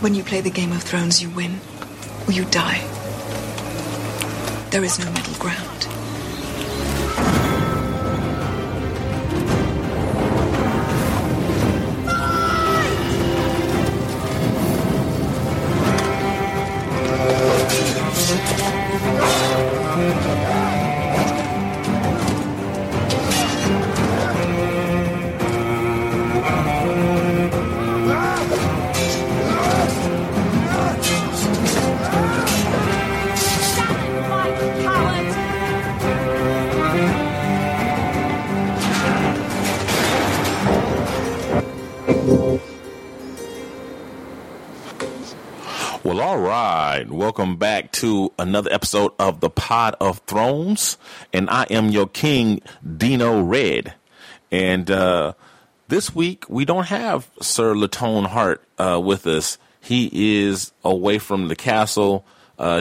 When you play the Game of Thrones, you win or you die. There is no middle ground. Welcome back to another episode of the Pod of Thrones, and I am your king, Dino Red. And this week we don't have Sir Latone Hart with us. He is away from the castle,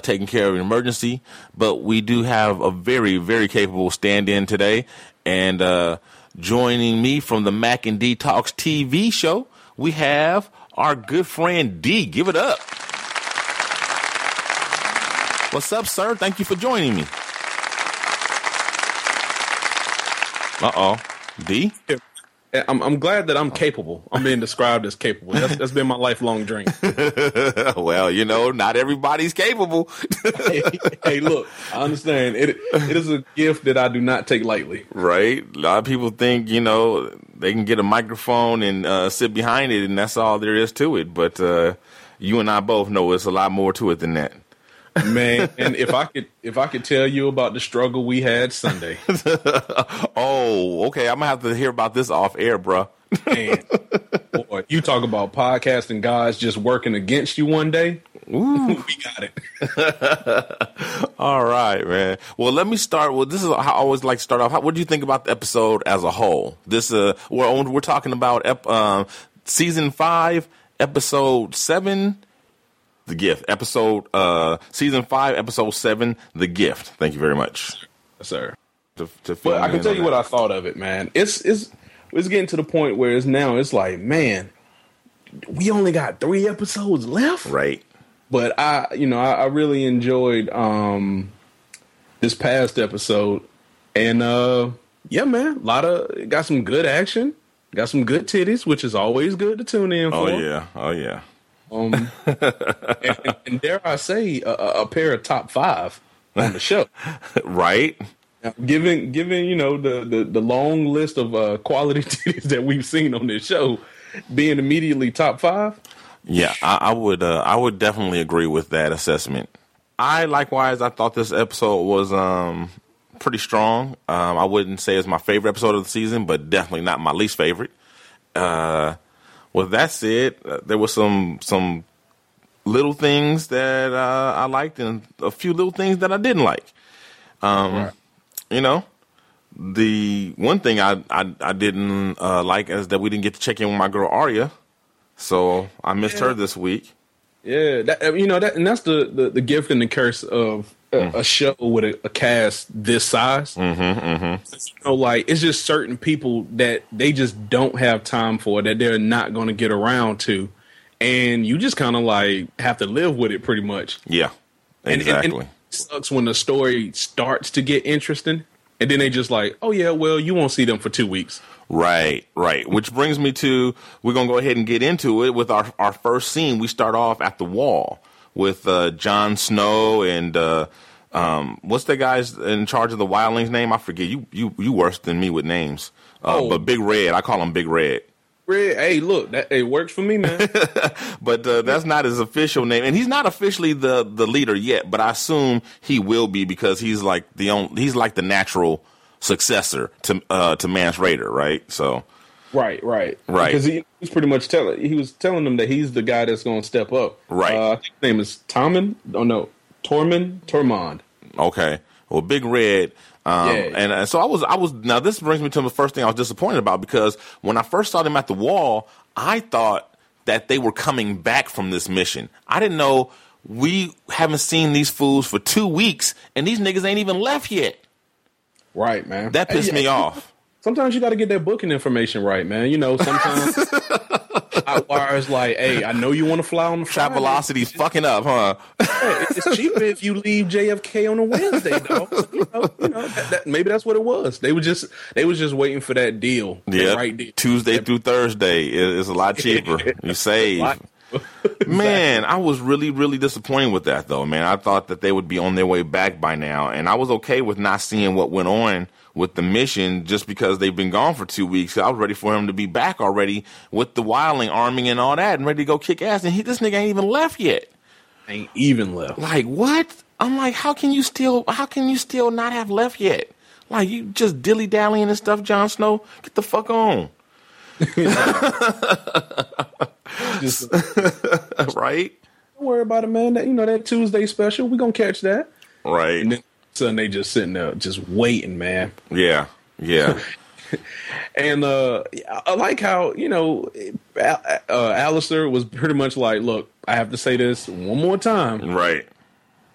taking care of an emergency. But we do have a very, very capable stand-in today, and joining me from the Mac and D Talks TV show, we have our good friend D. Give it up. What's up, sir? Thank you for joining me. Uh-oh. D? Yeah, I'm glad that I'm capable. I'm being described as capable. That's been my lifelong dream. Well, you know, not everybody's capable. Hey, look, I understand. It is a gift that I do not take lightly. Right? A lot of people think, you know, they can get a microphone and sit behind it, and that's all there is to it. But you and I both know it's a lot more to it than that. Man, and if I could tell you about the struggle we had Sunday. Oh, okay. I'm gonna have to hear about this off air, bro. Man, boy, you talk about podcasting guys just working against you one day. Ooh, we got it. All right, man. Well, let me start with this. Is how I always like to start off. What do you think about the episode as a whole? This we're talking about season 5, episode 7. The Gift, season 5, episode 7, The Gift. Thank you very much, sir. Well, I can tell you what I thought of it, man. It's getting to the point where it's like, man, we only got 3 episodes left, right? But I really enjoyed this past episode, and yeah, man, got some good action, got some good titties, which is always good to tune in for. Oh yeah. And dare I say, a pair of top 5 on the show, right? Now, given the long list of quality titties that we've seen on this show, being immediately top 5. Yeah, I would definitely agree with that assessment. I thought this episode was pretty strong. I wouldn't say it's my favorite episode of the season, but definitely not my least favorite. With that said, there were some little things that I liked and a few little things that I didn't like. Right. You know, the one thing I didn't like is that we didn't get to check in with my girl Arya, so I missed her this week. Yeah, that's the gift and the curse of a show with a cast this size. It's just certain people that they just don't have time for, that they're not going to get around to, and you just kind of have to live with it pretty much. Yeah, exactly. And it sucks when the story starts to get interesting, and then they just oh yeah, well, you won't see them for 2 weeks. Right. Which brings me to, we're going to go ahead and get into it with our first scene. We start off at the Wall with Jon Snow and what's the guy's in charge of the wildlings name? I forget. You worse than me with names. But Big Red, I call him Big Red. Red, hey, look, it works for me, man. But that's not his official name, and he's not officially the leader yet. But I assume he will be, because he's he's the natural successor to Mance Rayder, right? So. Right. Because he was pretty much telling them that he's the guy that's going to step up. Right. I think his name is Tommen. Oh no, Tormund. Okay. Well, Big Red. And so I was, now this brings me to the first thing I was disappointed about, because when I first saw them at the wall, I thought that they were coming back from this mission. I didn't know we haven't seen these fools for 2 weeks and these niggas ain't even left yet. Right, man. That pissed me off. Sometimes you got to get that booking information right, man. You know, sometimes Hotwire's like, hey, I know you want to fly on the Friday. Shot velocity's fucking up, huh? Hey, it's cheaper if you leave JFK on a Wednesday, though. You know maybe that's what it was. They were just waiting for that deal. Yeah, right deal. Tuesday through Thursday is a lot cheaper. You save. Exactly. Man, I was really, really disappointed with that, though, man. I thought that they would be on their way back by now, and I was okay with not seeing what went on with the mission just because they've been gone for 2 weeks. I was ready for him to be back already with the wildling arming and all that and ready to go kick ass. And this nigga ain't even left yet. Ain't even left. Like, what? I'm like, how can you still not have left yet? Like, you just dilly-dallying and stuff, Jon Snow. Get the fuck on. Right? Don't worry about it, man. That Tuesday special, we're going to catch that. Right. And they just sitting there just waiting, man. Yeah. And I like how, Alistair was pretty much like, look, I have to say this one more time. Right.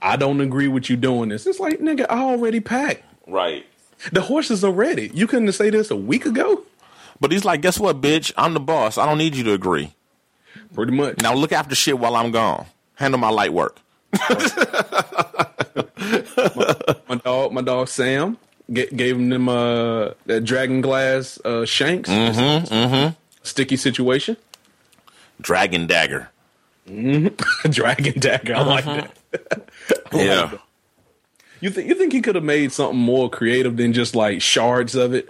I don't agree with you doing this. It's like, nigga, I already packed. Right. The horses are ready. You couldn't have said this a week ago. But he's like, guess what, bitch? I'm the boss. I don't need you to agree. Pretty much. Now look after shit while I'm gone. Handle my light work. my dog Sam gave him them that dragon glass shanks. Mm-hmm, mm-hmm. Sticky situation. Dragon dagger. Mm-hmm. Dragon dagger. I like that. Yeah. You think he could have made something more creative than just like shards of it?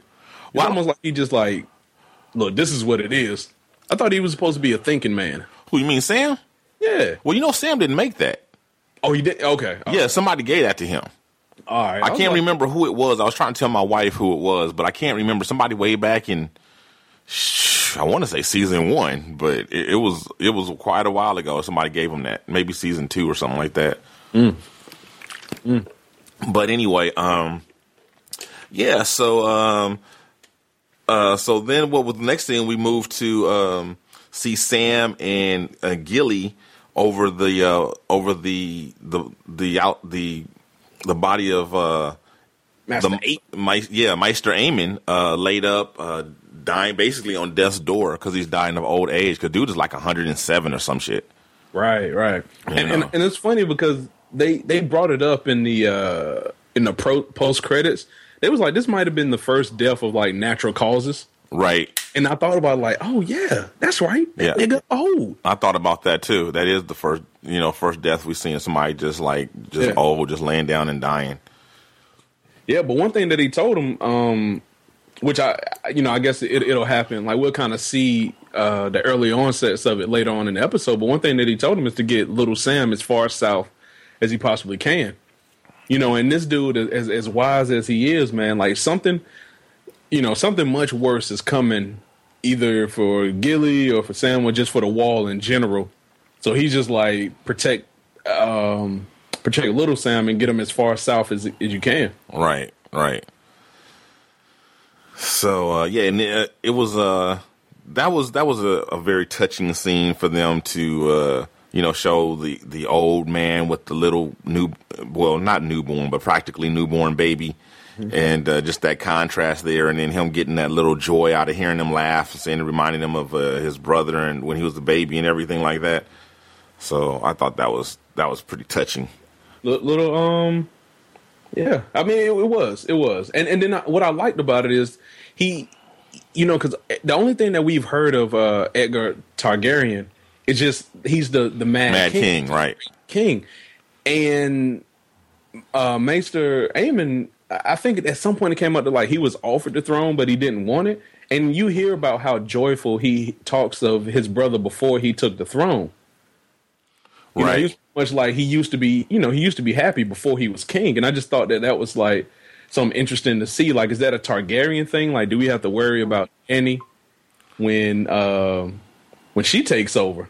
Well, almost like he just like, look, this is what it is. I thought he was supposed to be a thinking man. Who, you mean Sam? Yeah. Well, Sam didn't make that. Oh, he did? Okay. Yeah, somebody gave that to him. All right. I can't remember who it was. I was trying to tell my wife who it was, but I can't remember. Somebody way back in, I want to say season 1, but it was quite a while ago. Somebody gave him that. Maybe season 2 or something like that. Mm. Mm. But anyway, yeah. So then what was the next thing? We moved to see Sam and Gilly over the body of Maester Aemon laid up, dying basically on death's door because he's dying of old age. Because dude is like 107 or some shit. Right. And it's funny because they brought it up in the post credits. They was like, this might have been the first death of like natural causes. Right. And I thought about like, oh yeah, that's right. That nigga old. I thought about that too. That is the first death we've seen, somebody just old, just laying down and dying. Yeah, but one thing that he told him, which I guess it'll happen. Like we'll kind of see the early onsets of it later on in the episode. But one thing that he told him is to get little Sam as far south as he possibly can. And this dude, as wise as he is, man, like something much worse is coming either for Gilly or for Sam or just for the wall in general. So he's just like, protect little Sam and get him as far south as you can. Right. So, and it was, that was a very touching scene for them to, show the old man with the little practically newborn baby. And just that contrast there, and then him getting that little joy out of hearing him laugh, and reminding him of his brother and when he was a baby and everything like that. So I thought that was pretty touching. Yeah. I mean, it was. And then what I liked about it is he, because the only thing that we've heard of Edgar Targaryen is just he's the Mad King, right? King, and Maester Aemon. I think at some point it came up to like he was offered the throne, but he didn't want it. And you hear about how joyful he talks of his brother before he took the throne. Right. He was much like he used to be, he used to be happy before he was king. And I just thought that was like something interesting to see. Like, is that a Targaryen thing? Like, do we have to worry about Dany when she takes over?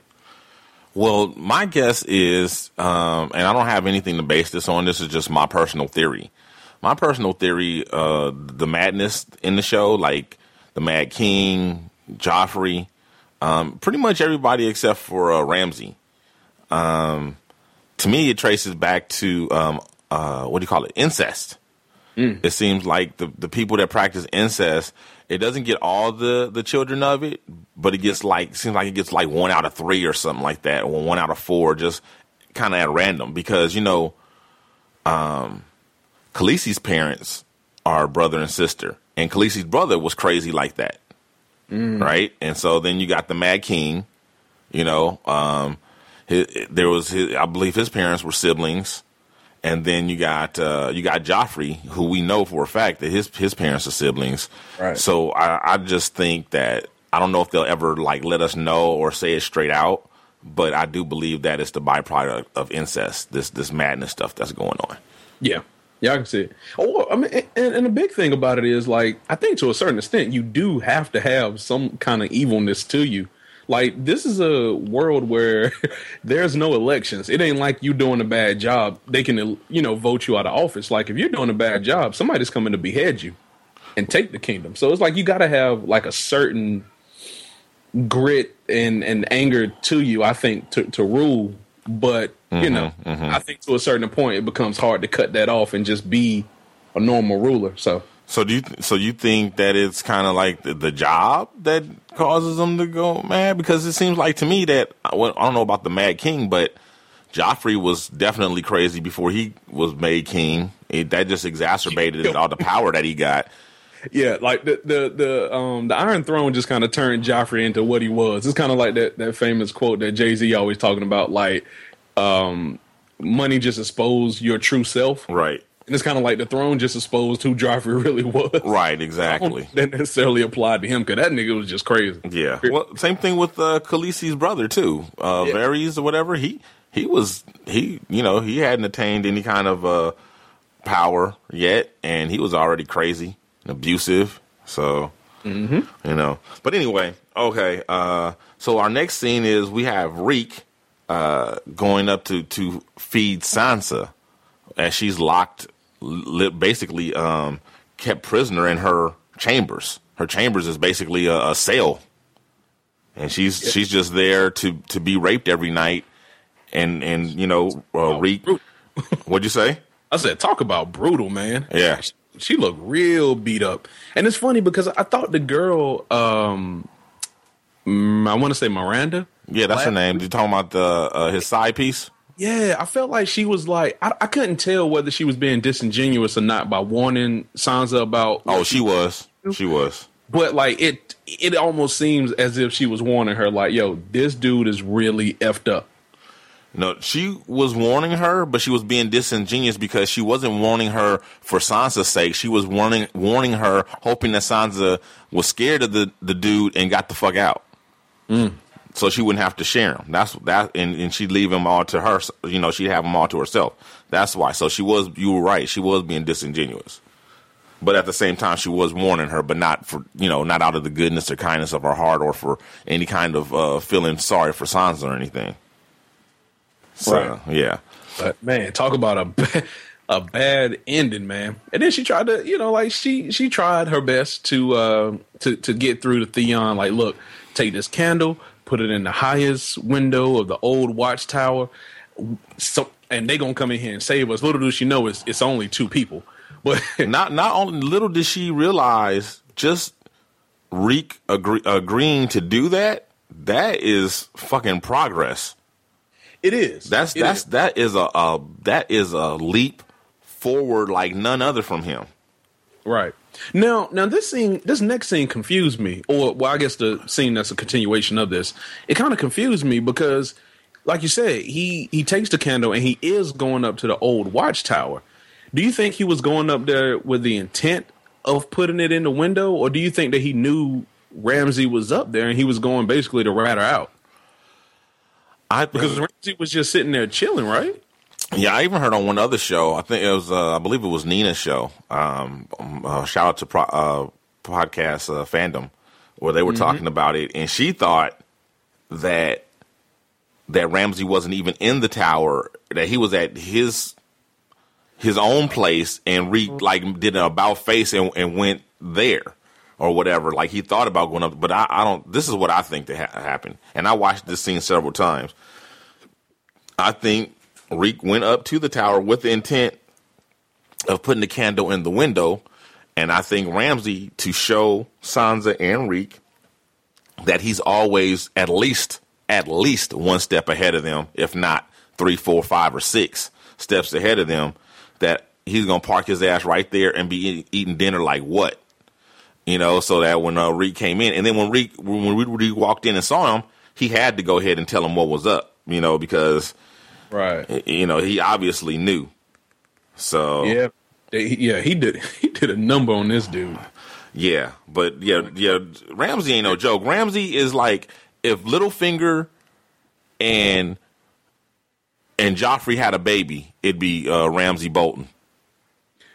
Well, my guess is, and I don't have anything to base this on. This is just my personal theory. My personal theory, the madness in the show, like the Mad King, Joffrey, pretty much everybody except for Ramsay. To me, it traces back to, incest. It seems like the people that practice incest, it doesn't get all the children of it, but it gets seems like 1 out of 3 or something like that, or 1 out of 4, just kind of at random. Because, you know, Khaleesi's parents are brother and sister, and Khaleesi's brother was crazy like that, right? And so then you got the Mad King, you know, I believe his parents were siblings. And then you got Joffrey, who we know for a fact that his parents are siblings. Right. So I just think that I don't know if they'll ever let us know or say it straight out, but I do believe that it's the byproduct of incest, this madness stuff that's going on. Yeah, I can see it. Oh, I mean, and the big thing about it is I think to a certain extent you do have to have some kind of evilness to you. Like, this is a world where there's no elections. It ain't like you doing a bad job. They can, vote you out of office. Like, if you're doing a bad job, somebody's coming to behead you and take the kingdom. So it's like you got to have, a certain grit and anger to you, I think, to rule. But, I think to a certain point it becomes hard to cut that off and just be a normal ruler, so... So you think that it's kind of like the job that causes them to go mad? Because it seems like to me that, I don't know about the Mad King, but Joffrey was definitely crazy before he was made king. That just exacerbated all the power that he got. Yeah, the Iron Throne just kind of turned Joffrey into what he was. It's kind of like that famous quote that Jay-Z always talking about, money just exposed your true self. Right. And it's kind of like the throne just exposed who Joffrey really was. Right, exactly. That necessarily applied to him, because that nigga was just crazy. Yeah. Well, same thing with Khaleesi's brother, too. Varys or whatever. He hadn't attained any kind of power yet, and he was already crazy and abusive. So, But anyway, okay. So our next scene is we have Reek going up to feed Sansa, as she's locked, basically kept prisoner in her chambers. Her chambers is basically a cell, and she's just there to be raped every night. And Reek. What'd you say? I said, talk about brutal, man. Yeah, she looked real beat up, and it's funny because I thought the girl, I want to say Miranda. Yeah, that's her name. You talking about his side piece? Yeah, I felt like she was I couldn't tell whether she was being disingenuous or not by warning Sansa about... Oh, she was. But, it almost seems as if she was warning her, this dude is really effed up. No, she was warning her, but she was being disingenuous because she wasn't warning her for Sansa's sake. She was warning her, hoping that Sansa was scared of the dude and got the fuck out. Mm. So she wouldn't have to share them. And she'd leave them all to her. You know, she'd have them all to herself. That's why. So you were right. She was being disingenuous, but at the same time, she was warning her, but not for, not out of the goodness or kindness of her heart or for any kind of feeling sorry for Sansa or anything. So, right. Yeah. But man, talk about a bad ending, man. And then she tried to, she tried her best to get through to Theon. Look, take this candle, put it in the highest window of the old watchtower, and they gonna come in here and save us. Little does she know it's only 2 people. But not only little did she realize, just Reek agreeing to do that is fucking progress. It is. That is a leap forward like none other from him. Right. Now this next scene confused me, I guess the scene that's a continuation of this, it kind of confused me because, like you said, he takes the candle and he is going up to the old watchtower. Do you think he was going up there with the intent of putting it in the window, or do you think that he knew Ramsay was up there and he was going basically to rat her out? Because Ramsay was just sitting there chilling, right? Yeah, I even heard on one other show. I think it was, Nina's show. Shout out to podcast fandom. where they were talking about it, and she thought that Ramsay wasn't even in the tower, that he was at his own place, and Reek like did an about face and went there or whatever. Like he thought about going up, but I don't. This is what I think that happened, and I watched this scene several times. I think Reek went up to the tower with the intent of putting the candle in the window, and I think Ramsay, to show Sansa and Reek that he's always at least one step ahead of them, if not 3, 4, 5, or 6 steps ahead of them, that he's going to park his ass right there and be eating dinner like what? You know, so that when Reek came in, and then when Reek walked in and saw him, he had to go ahead and tell him what was up, you know, because, right, you know, he obviously knew. So yeah, he did a number on this dude. Yeah, but yeah, Ramsay ain't no joke. Ramsay is like, if Littlefinger and Joffrey had a baby, it'd be Ramsay Bolton.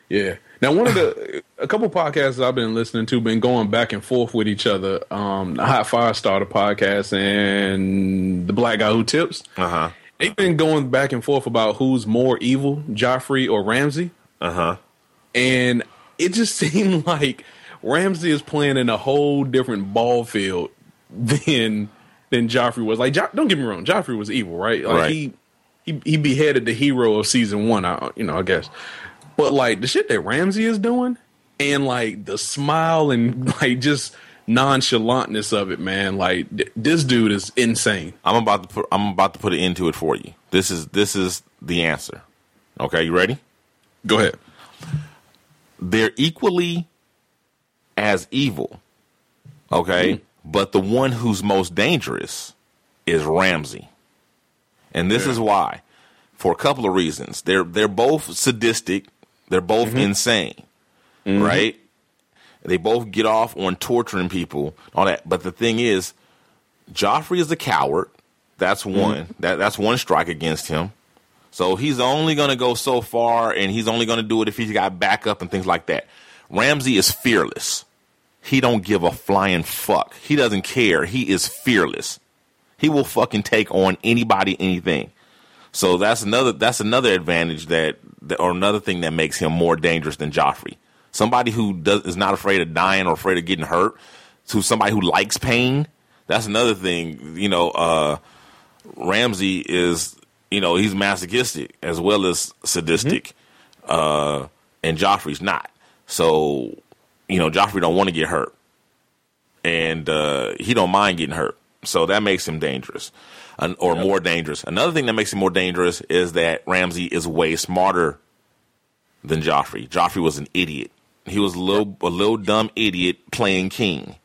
Yeah. Now, a couple podcasts I've been listening to been going back and forth with each other. The Hot Fire Starter podcast and the Black Guy Who Tips. Uh-huh. They've been going back and forth about who's more evil, Joffrey or Ramsay. Uh-huh. And it just seemed like Ramsay is playing in a whole different ball field than Joffrey was. Like, don't get me wrong, Joffrey was evil, right? Like, right. He beheaded the hero of season 1, I guess. But, like, the shit that Ramsay is doing and, like, the smile and, like, just nonchalantness of it, man. Like, this dude is insane. I'm about to put an end to it for you. This is the answer. Okay, you ready? Go ahead. They're equally as evil, okay? But the one who's most dangerous is Ramsay. And this is why. For a couple of reasons. They're both sadistic. They're both insane. Mm-hmm. Right? They both get off on torturing people, all that. But the thing is, Joffrey is a coward. That's one. That's one strike against him. So he's only going to go so far, and he's only going to do it if he's got backup and things like that. Ramsay is fearless. He don't give a flying fuck. He doesn't care. He is fearless. He will fucking take on anybody, anything. So that's another advantage or another thing that makes him more dangerous than Joffrey. Somebody who is not afraid of dying or afraid of getting hurt, to somebody who likes pain. That's another thing. You know, Ramsay is, you know, he's masochistic as well as sadistic, and Joffrey's not. So, you know, Joffrey don't want to get hurt, and he don't mind getting hurt. So that makes him dangerous, or more dangerous. Another thing that makes him more dangerous is that Ramsay is way smarter than Joffrey. Joffrey was an idiot. He was a little dumb idiot playing king.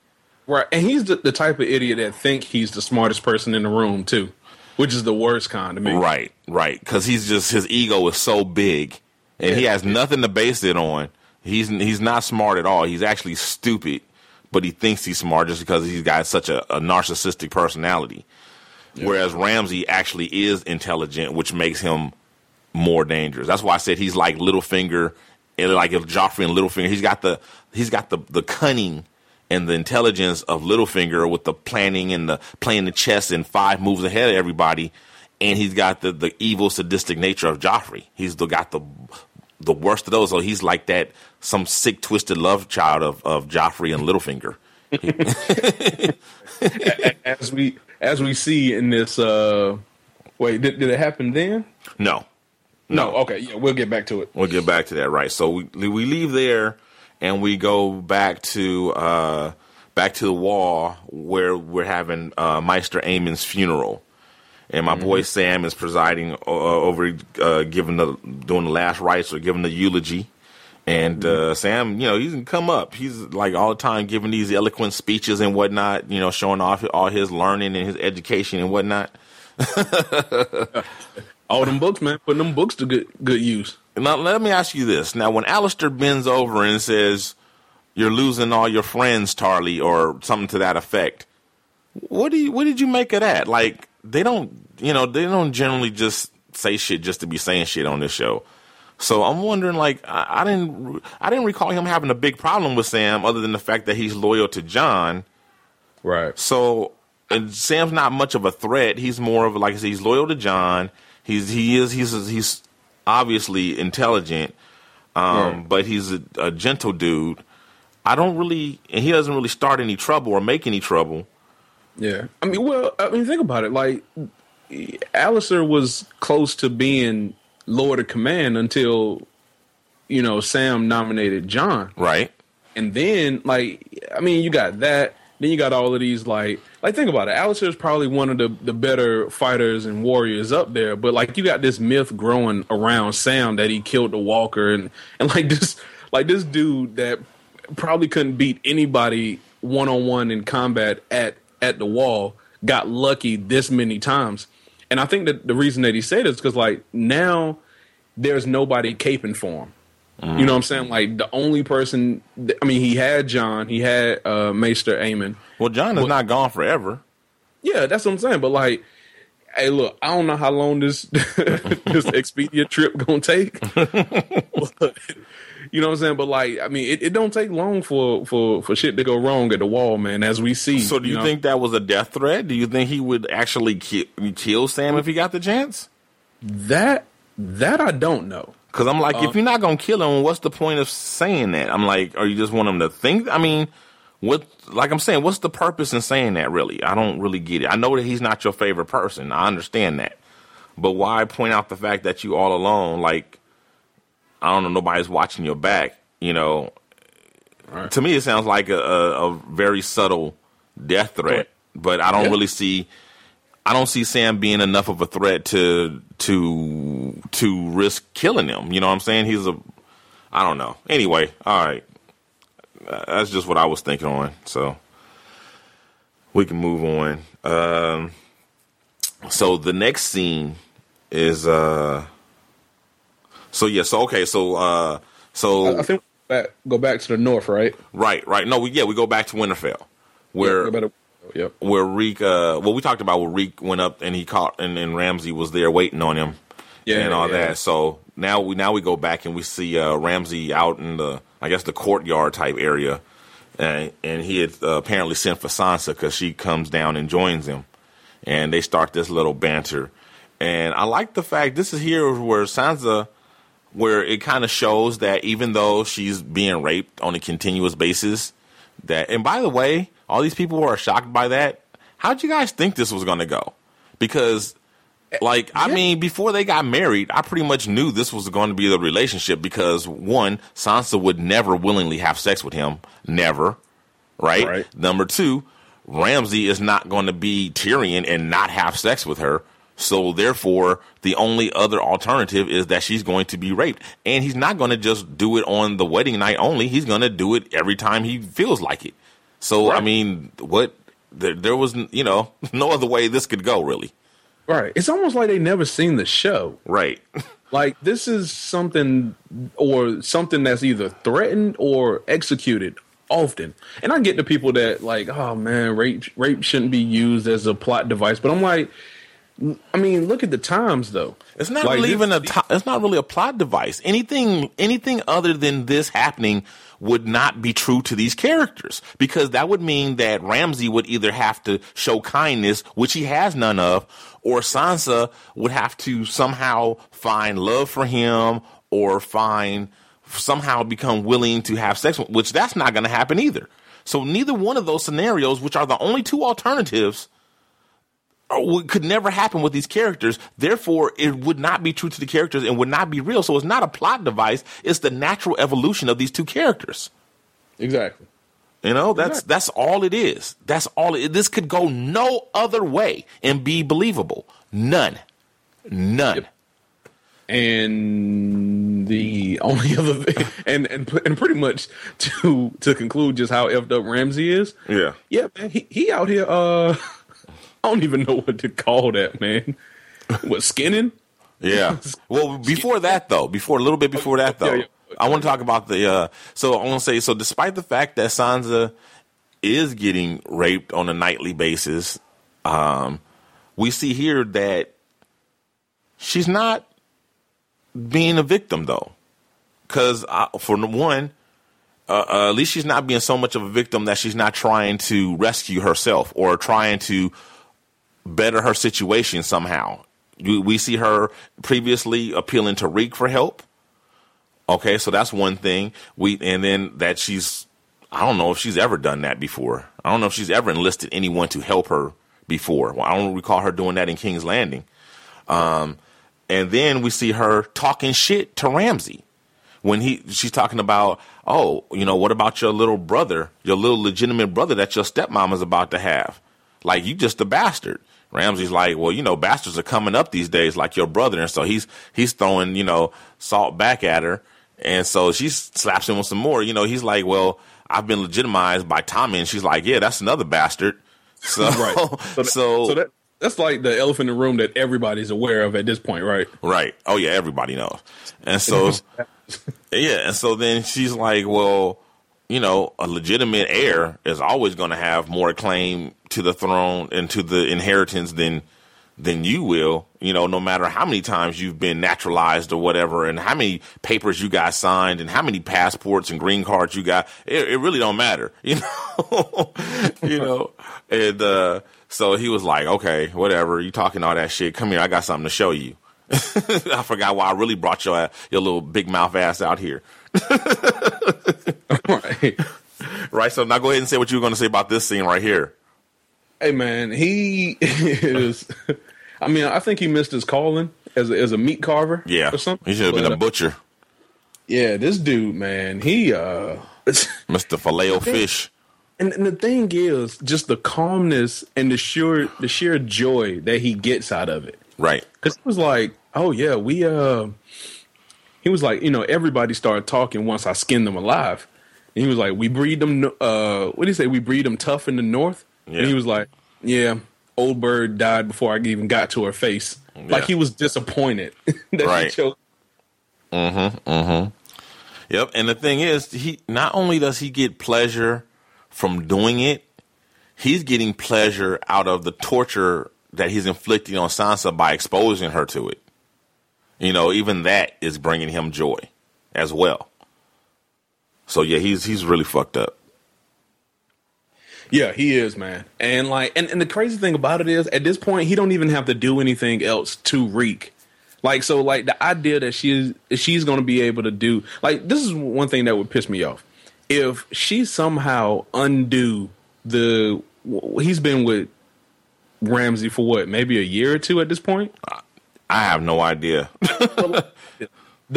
Right, and he's the type of idiot that think he's the smartest person in the room too, which is the worst kind to me. Right, because he's just, his ego is so big, and he has nothing to base it on. He's not smart at all. He's actually stupid, but he thinks he's smart just because he's got such a narcissistic personality. Yeah. Whereas Ramsay actually is intelligent, which makes him more dangerous. That's why I said he's like Littlefinger, and like if Joffrey and Littlefinger, he's got the cunning and the intelligence of Littlefinger with the planning and the playing the chess and 5 moves ahead of everybody, and he's got the evil, sadistic nature of Joffrey. He's got the worst of those. So he's like that, some sick, twisted love child of Joffrey and Littlefinger. as we see in this, wait, did it happen then? No. Okay. Yeah. We'll get back to it. We'll get back to that. Right. So we leave there and we go back to the wall where we're having, Maester Aemon's funeral. And my boy Sam is presiding over, doing the last rites or giving the eulogy. And Sam, you know, he can come up. He's like all the time giving these eloquent speeches and whatnot, you know, showing off all his learning and his education and whatnot. All them books, man, putting them books to good use. Now, let me ask you this. Now, when Alistair bends over and says, "You're losing all your friends, Tarly," or something to that effect, what did you make of that? Like, they don't generally just say shit just to be saying shit on this show. So I'm wondering, like, I didn't recall him having a big problem with Sam other than the fact that he's loyal to Jon. Right. So and Sam's not much of a threat. He's more of, like I said, he's loyal to Jon. He's obviously intelligent, but he's a gentle dude. And he doesn't really start any trouble or make any trouble. Yeah. I mean, think about it. Like, Alistair was close to being Lord of Command until, Sam nominated Jon. Right. And then, you got that. Then you got all of these, think about it. Alistair is probably one of the better fighters and warriors up there. But, you got this myth growing around Sam that he killed the walker. And this dude that probably couldn't beat anybody one-on-one in combat at the wall got lucky this many times. And I think that the reason that he said it is because, now there's nobody caping for him. Mm-hmm. You know what I'm saying? The only person... he had Jon. He had Maester Aemon. Well, Jon is not gone forever. Yeah, that's what I'm saying. But, hey, look, I don't know how long this Expedia trip gonna take. But, you know what I'm saying? But, it don't take long for shit to go wrong at the wall, man, as we see. So do you think that was a death threat? Do you think he would actually kill Sam if he got the chance? That I don't know. Because I'm if you're not going to kill him, what's the point of saying that? I'm or you just want him to think? What's the purpose in saying that, really? I don't really get it. I know that he's not your favorite person. I understand that. But why point out the fact that you all alone, nobody's watching your back, Right. To me, it sounds like a very subtle death threat. But I don't really see... I don't see Sam being enough of a threat to risk killing him. You know what I'm saying? I don't know. Anyway, all right. That's just what I was thinking on. So we can move on. So the next scene is I think go back to the north, right? Right. No, we go back to Winterfell where. Yep. Where Reek, we talked about where Reek went up and he caught, and Ramsay was there waiting on him, that. So now we go back and we see Ramsay out in the courtyard type area, and he had apparently sent for Sansa because she comes down and joins him, and they start this little banter, and I like the fact this is here where Sansa, where it kind of shows that even though she's being raped on a continuous basis, that and by the way. All these people are shocked by that. How'd you guys think this was going to go? Because, before they got married, I pretty much knew this was going to be the relationship because, one, Sansa would never willingly have sex with him. Never. Right? Number two, Ramsay is not going to be Tyrion and not have sex with her. So, therefore, the only other alternative is that she's going to be raped. And he's not going to just do it on the wedding night only. He's going to do it every time he feels like it. So, right. There was, no other way this could go, really. Right. It's almost like they never seen the show. Right. This is something that's either threatened or executed often. And I get the people that, oh, man, rape shouldn't be used as a plot device. But I'm look at the times, though. It's not it's not really a plot device. Anything other than this happening would not be true to these characters because that would mean that Ramsay would either have to show kindness, which he has none of, or Sansa would have to somehow find love for him or somehow become willing to have sex, which that's not going to happen either. So neither one of those scenarios, which are the only two alternatives, could never happen with these characters. Therefore, it would not be true to the characters and would not be real. So it's not a plot device. It's the natural evolution of these two characters. Exactly. That's all it is. That's all it is. This could go no other way and be believable. None. Yep. And the only other thing, and pretty much to conclude just how effed up Ramsay is. Yeah. Yeah, man. He out here, I don't even know what to call that, man. What, skinning? Yeah. Well, before that, though, I want to talk about so despite the fact that Sansa is getting raped on a nightly basis, we see here that she's not being a victim, though. Because, for one, at least she's not being so much of a victim that she's not trying to rescue herself or trying to better her situation somehow. We see her previously appealing to Reek for help. Okay, so that's one thing. And then that she's, I don't know if she's ever done that before. I don't know if she's ever enlisted anyone to help her before. Well, I don't recall her doing that in King's Landing. And then we see her talking shit to Ramsay when she's talking about, oh, you know, what about your little brother, your little legitimate brother that your stepmom is about to have? Like, you just a bastard. Ramsay's like, well, you know, bastards are coming up these days like your brother. And so he's throwing, you know, salt back at her. And so she slaps him with some more. You know, he's like, well, I've been legitimized by Tommen. And she's like, yeah, that's another bastard. So, right. So that's like the elephant in the room that everybody's aware of at this point, right? Right. Oh, yeah, everybody knows. And so, yeah. And so then she's like, well, you know, a legitimate heir is always going to have more claim to the throne and to the inheritance than you will, you know, no matter how many times you've been naturalized or whatever, and how many papers you got signed and how many passports and green cards you got, it really don't matter, you know, you know? And, so he was like, okay, whatever. You talking all that shit. Come here. I got something to show you. I forgot why I really brought your little big mouth ass out here. Right. Right. So now go ahead and say what you were going to say about this scene right here. Hey man, he is. I mean, I think he missed his calling as a meat carver. Yeah, or something. He should have been a butcher. Yeah, this dude, man, he Mr. Filet-O-Fish. And the thing is, just the calmness and the sheer joy that he gets out of it. Right. Because it was like, oh yeah, he was like, you know, everybody started talking once I skinned them alive. And he was like, we breed them. What did he say? We breed them tough in the north. Yeah. And he was like, yeah, old bird died before I even got to her face. Yeah. Like he was disappointed that right. He chose. Mm-hmm, mm-hmm. Yep. And the thing is, he not only does he get pleasure from doing it, he's getting pleasure out of the torture that he's inflicting on Sansa by exposing her to it. You know, even that is bringing him joy as well. So, yeah, he's really fucked up. Yeah, he is, man. And like, and the crazy thing about it is, at this point, he don't even have to do anything else to Reek. Like, so, like the idea that she's going to be able to do, like, this is one thing that would piss me off. If she somehow undo he's been with Ramsay for what, maybe a year or two at this point. I have no idea. The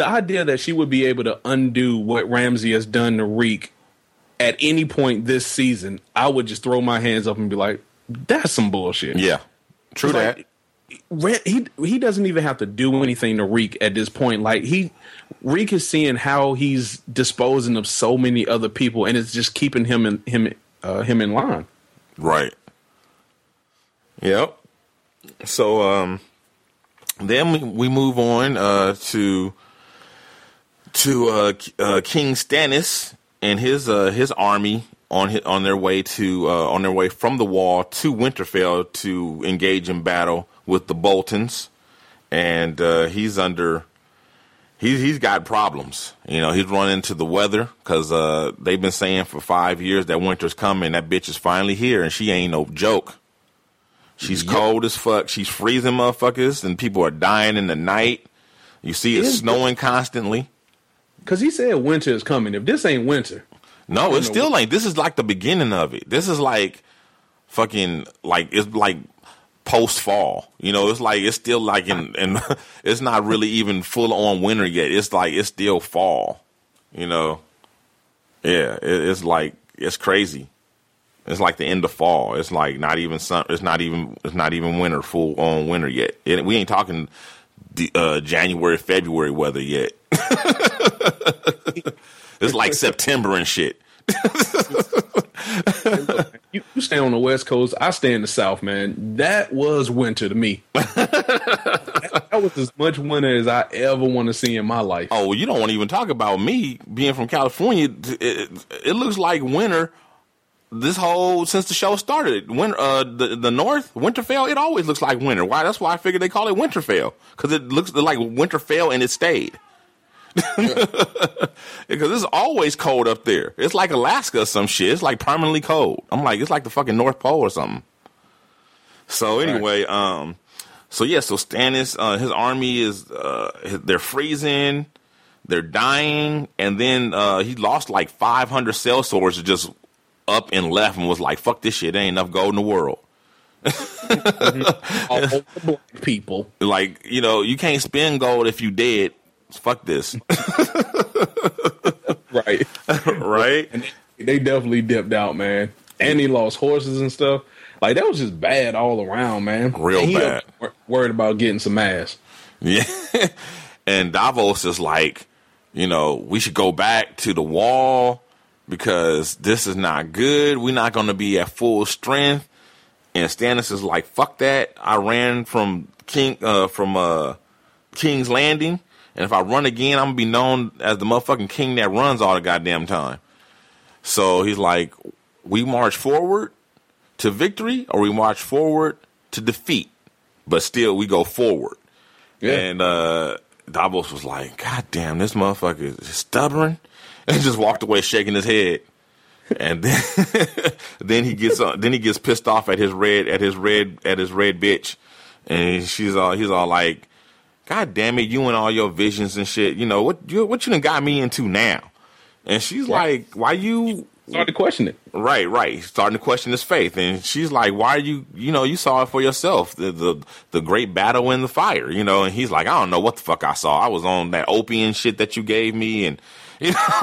idea that she would be able to undo what Ramsay has done to Reek at any point this season, I would just throw my hands up and be like, that's some bullshit. Yeah. True that. Like, he doesn't even have to do anything to Reek at this point. Like Reek is seeing how he's disposing of so many other people, and it's just keeping him in line. Right. Yep. So then we move on to King Stannis and his army on their way from the Wall to Winterfell to engage in battle with the Boltons, and he's got problems. You know, he's run into the weather because they've been saying for 5 years that winter's coming. That bitch is finally here, and she ain't no joke. She's cold as fuck. She's freezing, motherfuckers, and people are dying in the night. You see it's snowing constantly. Because he said winter is coming. If this ain't winter. No, it still ain't. This is like the beginning of it. This is like fucking, like, it's like post-fall. You know, it's like, it's still like, and it's not really even full-on winter yet. It's like, it's still fall, you know. Yeah, it's like, it's crazy. It's like the end of fall. It's like not even summer. It's not even winter, full-on winter yet. We ain't talking January, February weather yet. It's like September and shit. You stay on the West Coast, I stay in the South, man. That was winter to me. That was as much winter as I ever want to see in my life. Oh, you don't want to even talk about me being from California. It looks like winter this whole since the show started. Winter, the North, Winterfell, it always looks like winter. Why? That's why I figured they call it Winterfell, because it looks like Winterfell and it stayed. Because it's always cold up there. It's like Alaska or some shit. It's like permanently cold. I'm like, it's like the fucking North Pole or something. So anyway, so Stannis, his army is, they're freezing, they're dying, and then he lost like 500 sellswords just up and left and was like, fuck this shit, there ain't enough gold in the world. All black people. Like, you know, you can't spend gold if you dead. Fuck this. Right. Right? And they definitely dipped out, man. And he lost horses and stuff. Like, that was just bad all around, man. Real bad. Worried about getting some ass. Yeah. And Davos is like, you know, we should go back to the wall because this is not good. We're not going to be at full strength. And Stannis is like, fuck that. I ran from King's Landing. And if I run again, I'm going to be known as the motherfucking king that runs all the goddamn time. So he's like, we march forward to victory or we march forward to defeat. But still, we go forward. Yeah. And Davos was like, God damn, this motherfucker is stubborn. And just walked away shaking his head. And then, then he gets pissed off at his red bitch. And he's all like, God damn it, you and all your visions and shit. You know, what you done got me into now? And she's like, why you... Starting to question it. Right. Starting to question his faith. And she's like, why are you... You know, you saw it for yourself. The great battle in the fire, you know. And he's like, I don't know what the fuck I saw. I was on that opium shit that you gave me. And, you know,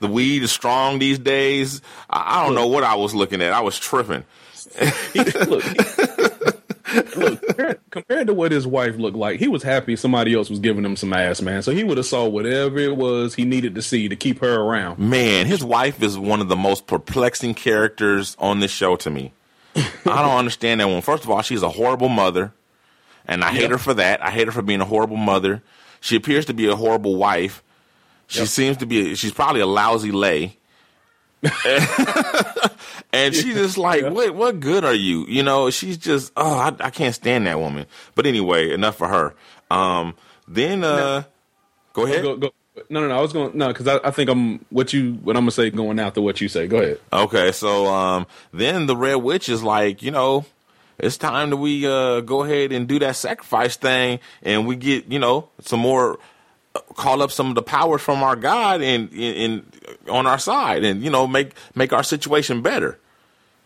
the weed is strong these days. I don't know what I was looking at. I was tripping. Look, compared to what his wife looked like, he was happy somebody else was giving him some ass, man. So he would have saw whatever it was he needed to see to keep her around. Man, his wife is one of the most perplexing characters on this show to me. I don't understand that one. First of all, she's a horrible mother, and I hate her for that. I hate her for being a horrible mother. She appears to be a horrible wife. She seems to be. She's probably a lousy lay. And she's just like, what good are you? You know, she's just, I can't stand that woman. But anyway, enough for her. Go ahead. Go. No. I think what I'm gonna say going after what you say. Go ahead. Okay. So, then the Red Witch is like, you know, it's time that we, go ahead and do that sacrifice thing. And we get, you know, some more, call up some of the power from our God and on our side and, you know, make our situation better.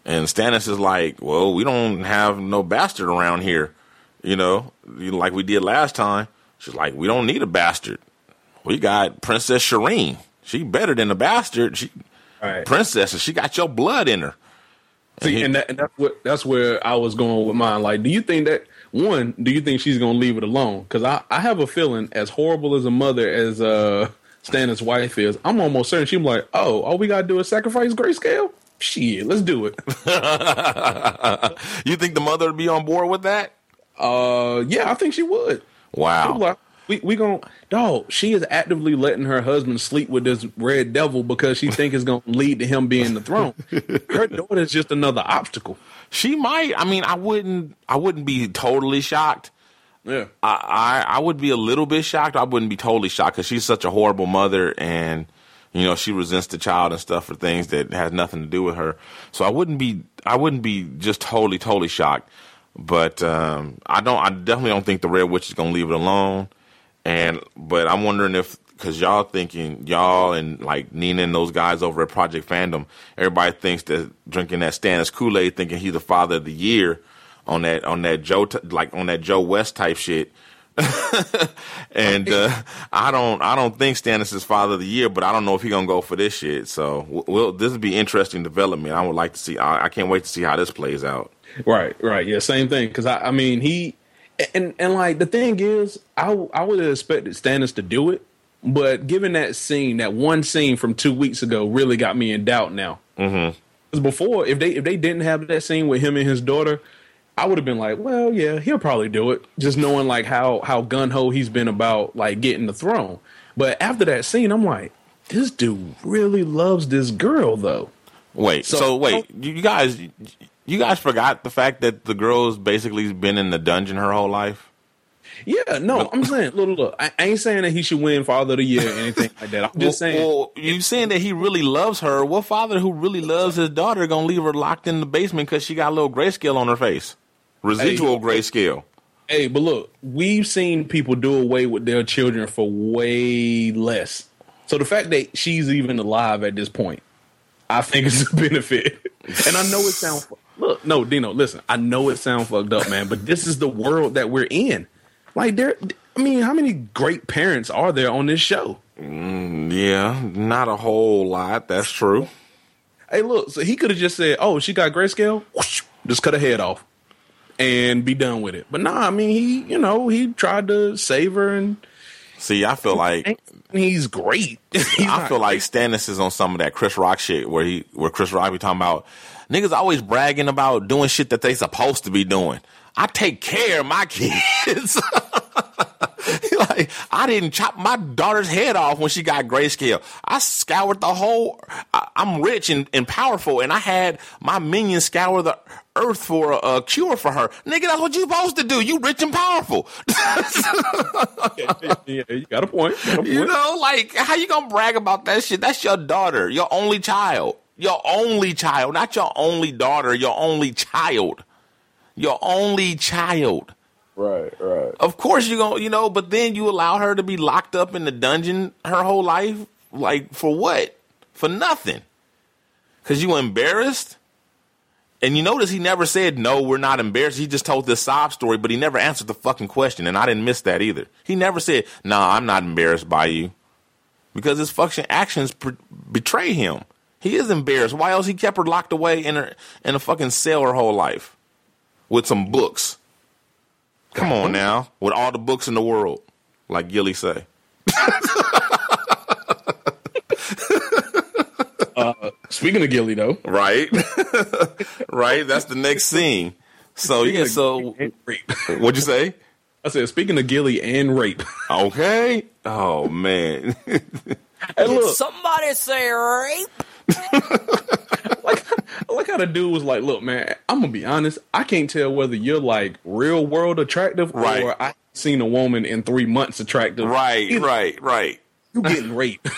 And Stannis is like, well, we don't have no bastard around here, you know, like we did last time. She's like, we don't need a bastard. We got Princess Shireen. She better than a bastard. She princess, and she got your blood in her. See, that's where I was going with mine. Like, do you think that, do you think she's going to leave it alone? Because I have a feeling, as horrible as a mother as Stannis' wife is, I'm almost certain she'd be like, oh, all we got to do is sacrifice Grayscale? Shit, let's do it. You think the mother would be on board with that? Yeah, I think she would. Wow. Like, we going to... Dog, she is actively letting her husband sleep with this red devil because she thinks it's going to lead to him being the throne. Her daughter's just another obstacle. She might. I mean, I wouldn't be totally shocked. Yeah. I would be a little bit shocked. I wouldn't be totally shocked because she's such a horrible mother and, you know, she resents the child and stuff for things that has nothing to do with her. So I wouldn't be just totally shocked. But I definitely don't think the Red Witch is going to leave it alone. But I'm wondering if, because y'all and like Nina and those guys over at Project Fandom, everybody thinks that drinking that Stannis Kool-Aid, thinking he's the father of the year on that Joe, like on that Joe West type shit. And I don't think Stannis is father of the year, but I don't know if he's gonna go for this shit. So this would be interesting development. I would like to see. I can't wait to see how this plays out. Right. Yeah, same thing. Because I mean he and like the thing is, I would have expected Stannis to do it. But given that scene, that one scene from 2 weeks ago really got me in doubt now. Mm-hmm. Because before, if they didn't have that scene with him and his daughter, I would have been like, well, yeah, he'll probably do it. Just knowing like how gung-ho he's been about like getting the throne. But after that scene, I'm like, this dude really loves this girl, though. Wait, wait, you guys forgot the fact that the girl's basically been in the dungeon her whole life? Yeah, no, I'm saying, look, I ain't saying that he should win Father of the Year or anything like that. I'm just saying. Well, you saying that he really loves her. What father who really loves his daughter going to leave her locked in the basement because she got a little grayscale on her face? Residual grayscale. Hey, but look, we've seen people do away with their children for way less. So the fact that she's even alive at this point, I think it's a benefit. And I know it sounds... Look, no, Dino, listen, I know it sounds fucked up, man, but this is the world that we're in. Like, how many great parents are there on this show? Yeah, not a whole lot. That's true. Hey, look, so he could have just said, oh, she got grayscale? Whoosh, just cut her head off and be done with it. But nah, I mean, he tried to save her and... See, I feel like... He's great. I feel like Stannis is on some of that Chris Rock shit where Chris Rock be talking about... Niggas always bragging about doing shit that they supposed to be doing. I take care of my kids. Like, I didn't chop my daughter's head off when she got grayscale. I scoured the whole... I'm rich and powerful, and I had my minions scour the earth for a cure for her. Nigga, that's what you supposed to do. You rich and powerful. Yeah, you got a point. You know, like, how you gonna brag about that shit? That's your daughter, your only child. Your only child, not your only daughter, your only child. Your only child. Right, right. Of course you're going to, but then you allow her to be locked up in the dungeon her whole life? Like, for what? For nothing. Because you embarrassed? And you notice he never said, no, we're not embarrassed. He just told this sob story, but he never answered the fucking question, and I didn't miss that either. He never said, nah, I'm not embarrassed by you. Because his fucking actions betray him. He is embarrassed. Why else he kept her locked away in a fucking cell her whole life with some books? Come on now. With all the books in the world, like Gilly say. Speaking of Gilly, though. Right. Right. That's the next scene. So, speaking what'd you say? I said, speaking of Gilly and rape. Okay. Oh, man. Hey, look. Somebody say rape. like how the dude was like, look, man, I'm gonna be honest, I can't tell whether you're like real world attractive or I ain't seen a woman in 3 months attractive. Right, either. Right. You getting raped.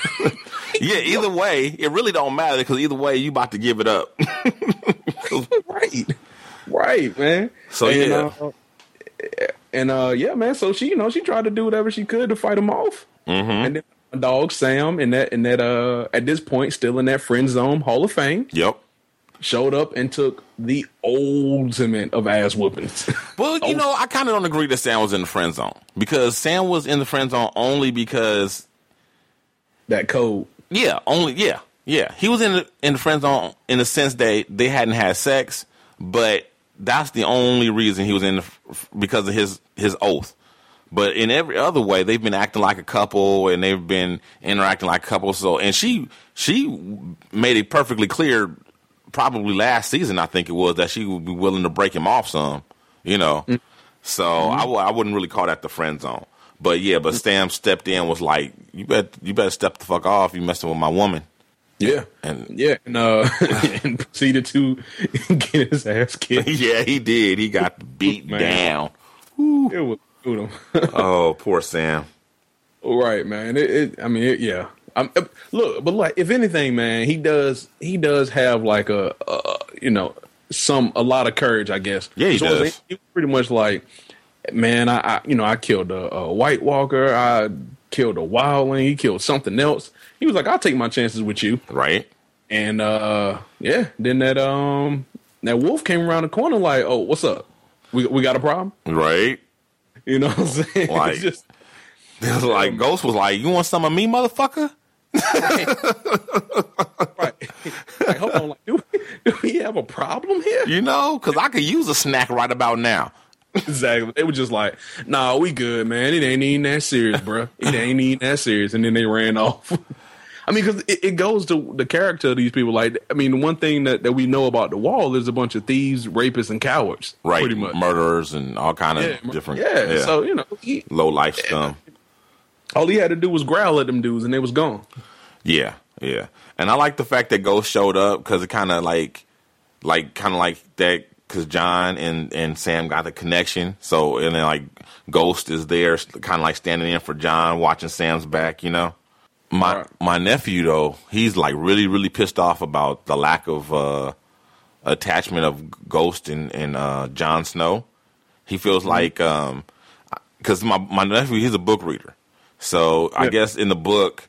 Yeah, either way, it really don't matter because either way you about to give it up. Right, man. So and, so she, she tried to do whatever she could to fight him off. Mm-hmm. And then dog Sam in that at this point still in that friend zone Hall of Fame. Yep. Showed up and took the ultimate of ass whoopings. Well, I kind of don't agree that Sam was in the friend zone because Sam was in the friend zone only because that code. Yeah, only. He was in the friend zone in the sense that they hadn't had sex, but that's the only reason he was in because of his oath. But in every other way, they've been acting like a couple, and they've been interacting like a couple. So, and she made it perfectly clear, probably last season, I think it was, that she would be willing to break him off some, Mm-hmm. So I wouldn't really call that the friend zone. But yeah, but Sam stepped in, was like, you better step the fuck off. You messing with my woman. Yeah, and and proceeded to get his ass kicked. Yeah, he did. He got beat down. Woo. It was. Oh, poor Sam. Right, man. Yeah. But like, if anything, man, he does have like a lot of courage, I guess. Yeah, he does. He was pretty much like, man, I killed a White Walker. I killed a wildling. He killed something else. He was like, I'll take my chances with you. Right. And, then that wolf came around the corner like, oh, what's up? We got a problem? Right. You know what I'm saying? Like, it's just Ghost was like, you want some of me, motherfucker? Right. Like, hold on. Like, do we have a problem here? Because I could use a snack right about now. Exactly. They were just like, nah, we good, man. It ain't even that serious, bro. It ain't even that serious. And then they ran off. I mean, because it goes to the character of these people. Like, I mean, one thing that we know about the Wall is a bunch of thieves, rapists, and cowards. Right. Pretty much. Murderers and all kind of different. Yeah. Yeah. So, low life scum. All he had to do was growl at them dudes and they was gone. Yeah. Yeah. And I like the fact that Ghost showed up because it kind of like that because Jon and Sam got the connection. So, and then like Ghost is there, kind of like standing in for Jon, watching Sam's back, you know. My nephew though, he's like really, really pissed off about the lack of attachment of Ghost and Jon Snow. He feels like because my nephew, he's a book reader, so I guess in the book,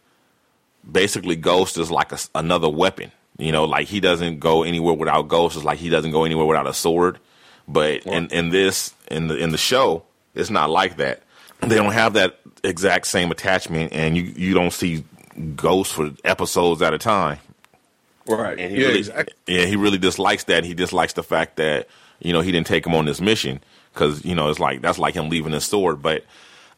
basically Ghost is like another weapon. You know, like he doesn't go anywhere without Ghost. It's like he doesn't go anywhere without a sword. But in the show, it's not like that. They don't have that exact same attachment, and you don't see Ghost for episodes at a time. Right. And he really dislikes that. He dislikes the fact that, you know, he didn't take him on this mission because, you know, it's like that's like him leaving his sword. But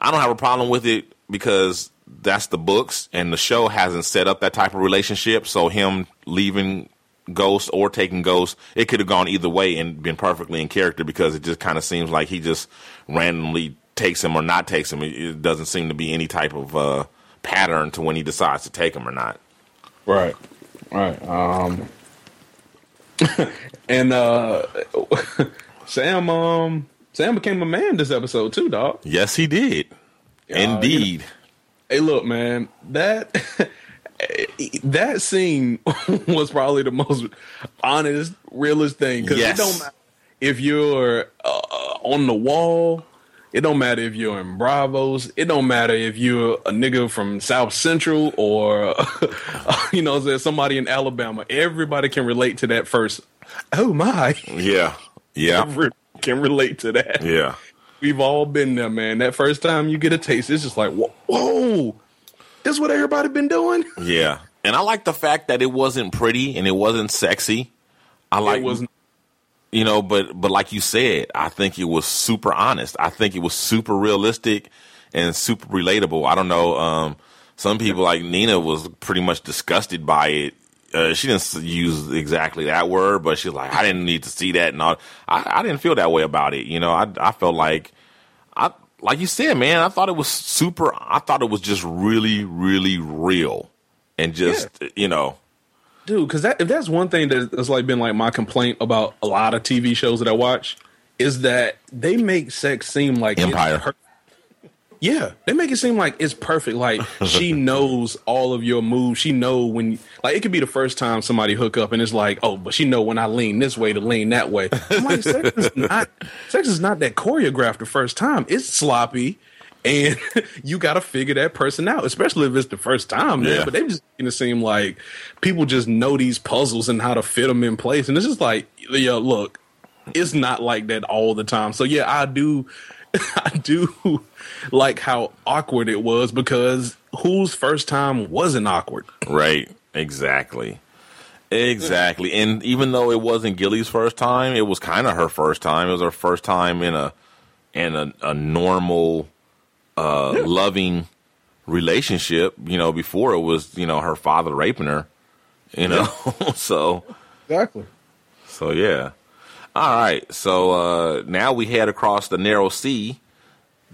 I don't have a problem with it because that's the books, and the show hasn't set up that type of relationship. So him leaving Ghost or taking Ghost, it could have gone either way and been perfectly in character because it just kind of seems like he just randomly takes him or not takes him. It doesn't seem to be any type of pattern to when he decides to take him or not. Right. Right. And Sam became a man this episode too, dog. Yes, he did. Indeed. You know, hey, look, man, that scene was probably the most honest, realest thing. Because it don't matter if you're on the wall. It don't matter if you're in Bravos. It don't matter if you're a nigga from South Central or, you know, there's somebody in Alabama. Everybody can relate to that first. Oh, my. Yeah. Yeah. Everybody can relate to that. Yeah. We've all been there, man. That first time you get a taste, it's just like, whoa, this is what everybody been doing? Yeah. And I like the fact that it wasn't pretty and it wasn't sexy. You know, but like you said, I think it was super honest. I think it was super realistic and super relatable. I don't know. Some people like Nina was pretty much disgusted by it. She didn't use exactly that word, but she's like, I didn't need to see that. And all. I didn't feel that way about it. You know, I felt like, like you said, man, I thought it was super. I thought it was just really, really real. And just, you know. Dude, because if that's one thing that's like been like my complaint about a lot of TV shows that I watch, is that they make sex seem like Empire. Yeah, they make it seem like it's perfect. Like, she knows all of your moves. She know when, like, it could be the first time somebody hook up and it's like, oh, but she know when I lean this way to lean that way. I'm like, sex is not that choreographed the first time. It's sloppy, and you got to figure that person out, especially if it's the first time. Man. Yeah. But they just making it seem like people just know these puzzles and how to fit them in place. And it's just like, yo, look, it's not like that all the time. So, yeah, I do like how awkward it was because whose first time wasn't awkward? Right. Exactly. And even though it wasn't Gilly's first time, it was kind of her first time. It was her first time in a normal, loving relationship, you know, before it was, you know, her father raping her, you know? Yeah. So. Exactly. So, yeah. All right, so now we head across the narrow sea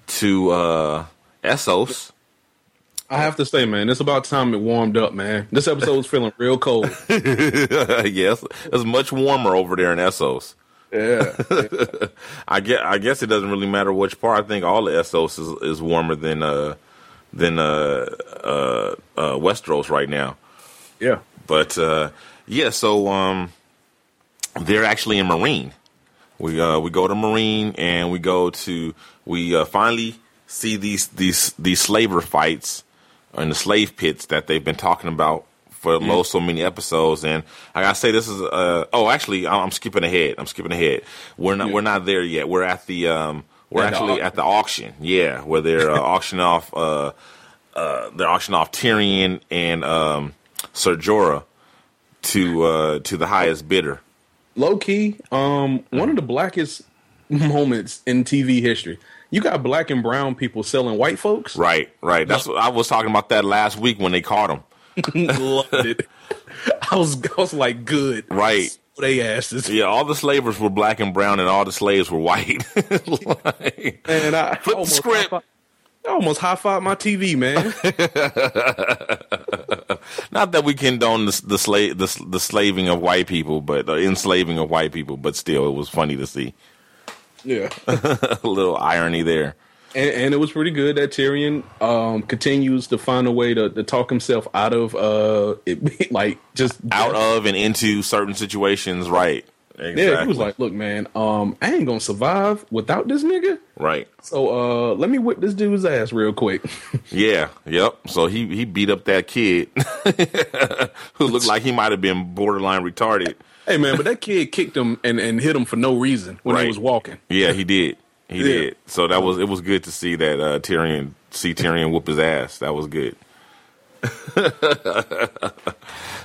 to Essos. I have to say, man, it's about time it warmed up, man. This episode's feeling real cold. Yes, it's much warmer over there in Essos. Yeah. I guess it doesn't really matter which part. I think all of Essos is warmer than Westeros right now. Yeah. But so. They're actually in Meereen. We go to Meereen and we finally see these slaver fights in the slave pits that they've been talking about for so many episodes. And I gotta say, this is actually I'm skipping ahead. We're not there yet. We're at the at the auction. Yeah, where they're auctioning off Tyrion and Ser Jorah to the highest bidder. Low key, one of the blackest moments in TV history. You got black and brown people selling white folks. Right. That's what I was talking about that last week when they caught them. Loved it. I was like, good. Right. They asses. Yeah, all the slavers were black and brown, and all the slaves were white. Like, and I flip the script. I almost high-fived my TV, man. Not that we condone the slaving of white people, but the enslaving of white people. But still, it was funny to see. Yeah, a little irony there. And it was pretty good that Tyrion continues to find a way to talk himself out of of and into certain situations, right? Exactly. Yeah, he was like, "Look, man, I ain't gonna survive without this nigga." Right. So let me whip this dude's ass real quick. Yeah. Yep. So he beat up that kid who looked like he might have been borderline retarded. Hey, man, but that kid kicked him and hit him for no reason when he was walking. Yeah, he did. He did. So it was good to see that Tyrion whoop his ass. That was good.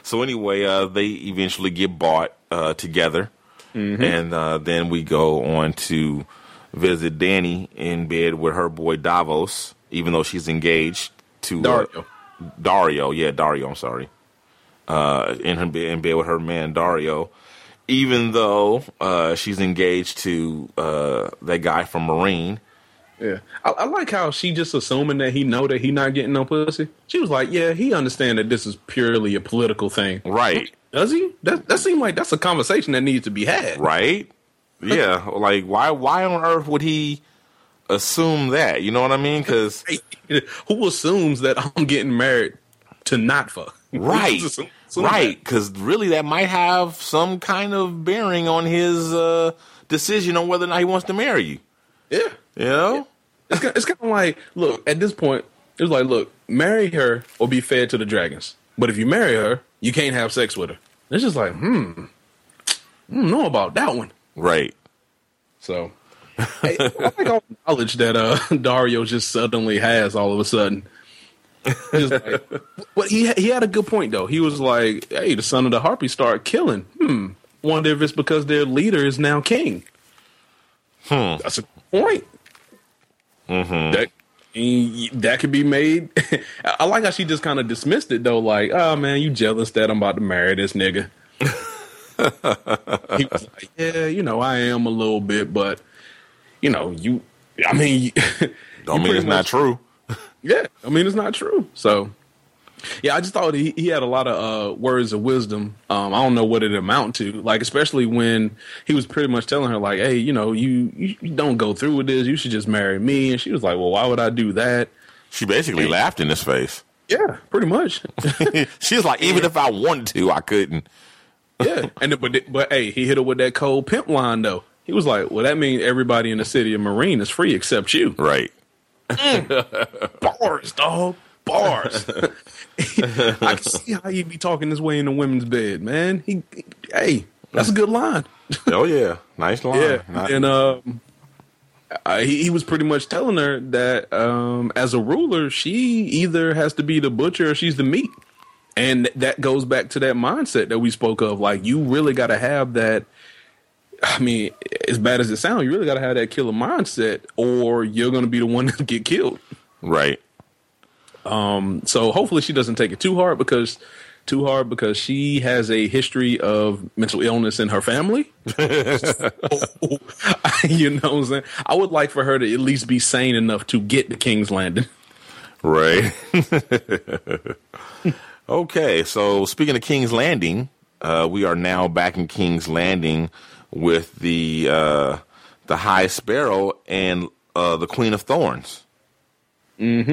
So anyway, they eventually get bought together. Mm-hmm. And then we go on to visit Dany in bed with her boy Davos, even though she's engaged to Dario. Dario, I'm sorry. In bed with her man Dario, even though she's engaged to that guy from Meereen. Yeah, I like how she just assuming that he know that he not getting no pussy. She was like, "Yeah, he understand that this is purely a political thing, right? Does he? That seems like that's a conversation that needs to be had, right? Yeah, like why on earth would he?" Assume that, you know what I mean? Because who assumes that I'm getting married to not fuck? Right, right. Because really, that might have some kind of bearing on his decision on whether or not he wants to marry you. Yeah, you know, it's kind of like, look, at this point, it's like, look, marry her or be fed to the dragons. But if you marry her, you can't have sex with her. It's just like, I don't know about that one. Right. So. Hey, I think I'll acknowledge that Dario just suddenly has all of a sudden. Like, but he had a good point, though. He was like, hey, the son of the Harpy started killing. Wonder if it's because their leader is now king. That's a good point. Mm-hmm. That could be made. I like how she just kind of dismissed it, though. Like, oh, man, you jealous that I'm about to marry this nigga. He was like, yeah, you know, I am a little bit, but... You know, don't mean it's not true. Yeah, I mean, it's not true. So, yeah, I just thought he had a lot of words of wisdom. I don't know what it amounted to, like, especially when he was pretty much telling her, like, hey, you know, you don't go through with this. You should just marry me. And she was like, well, why would I do that? She basically laughed in his face. Yeah, pretty much. She was like, even if I wanted to, I couldn't. Yeah, but hey, he hit her with that cold pimp line, though. He was like, well, that means everybody in the city of Meereen is free except you. Right. Bars, dog. Bars. I can see how he'd be talking this way in a women's bed, man. Hey, that's a good line. Oh, yeah. Nice line. Yeah. And he was pretty much telling her that as a ruler, she either has to be the butcher or she's the meat. And that goes back to that mindset that we spoke of. Like, you really got to have that. I mean, as bad as it sounds, you really got to have that killer mindset or you're going to be the one to get killed. Right. So hopefully she doesn't take it too hard because she has a history of mental illness in her family. So, you know what I'm saying? I would like for her to at least be sane enough to get to King's Landing. Right. Okay. So speaking of King's Landing, we are now back in King's Landing with the High Sparrow and the Queen of Thorns. Mm-hmm.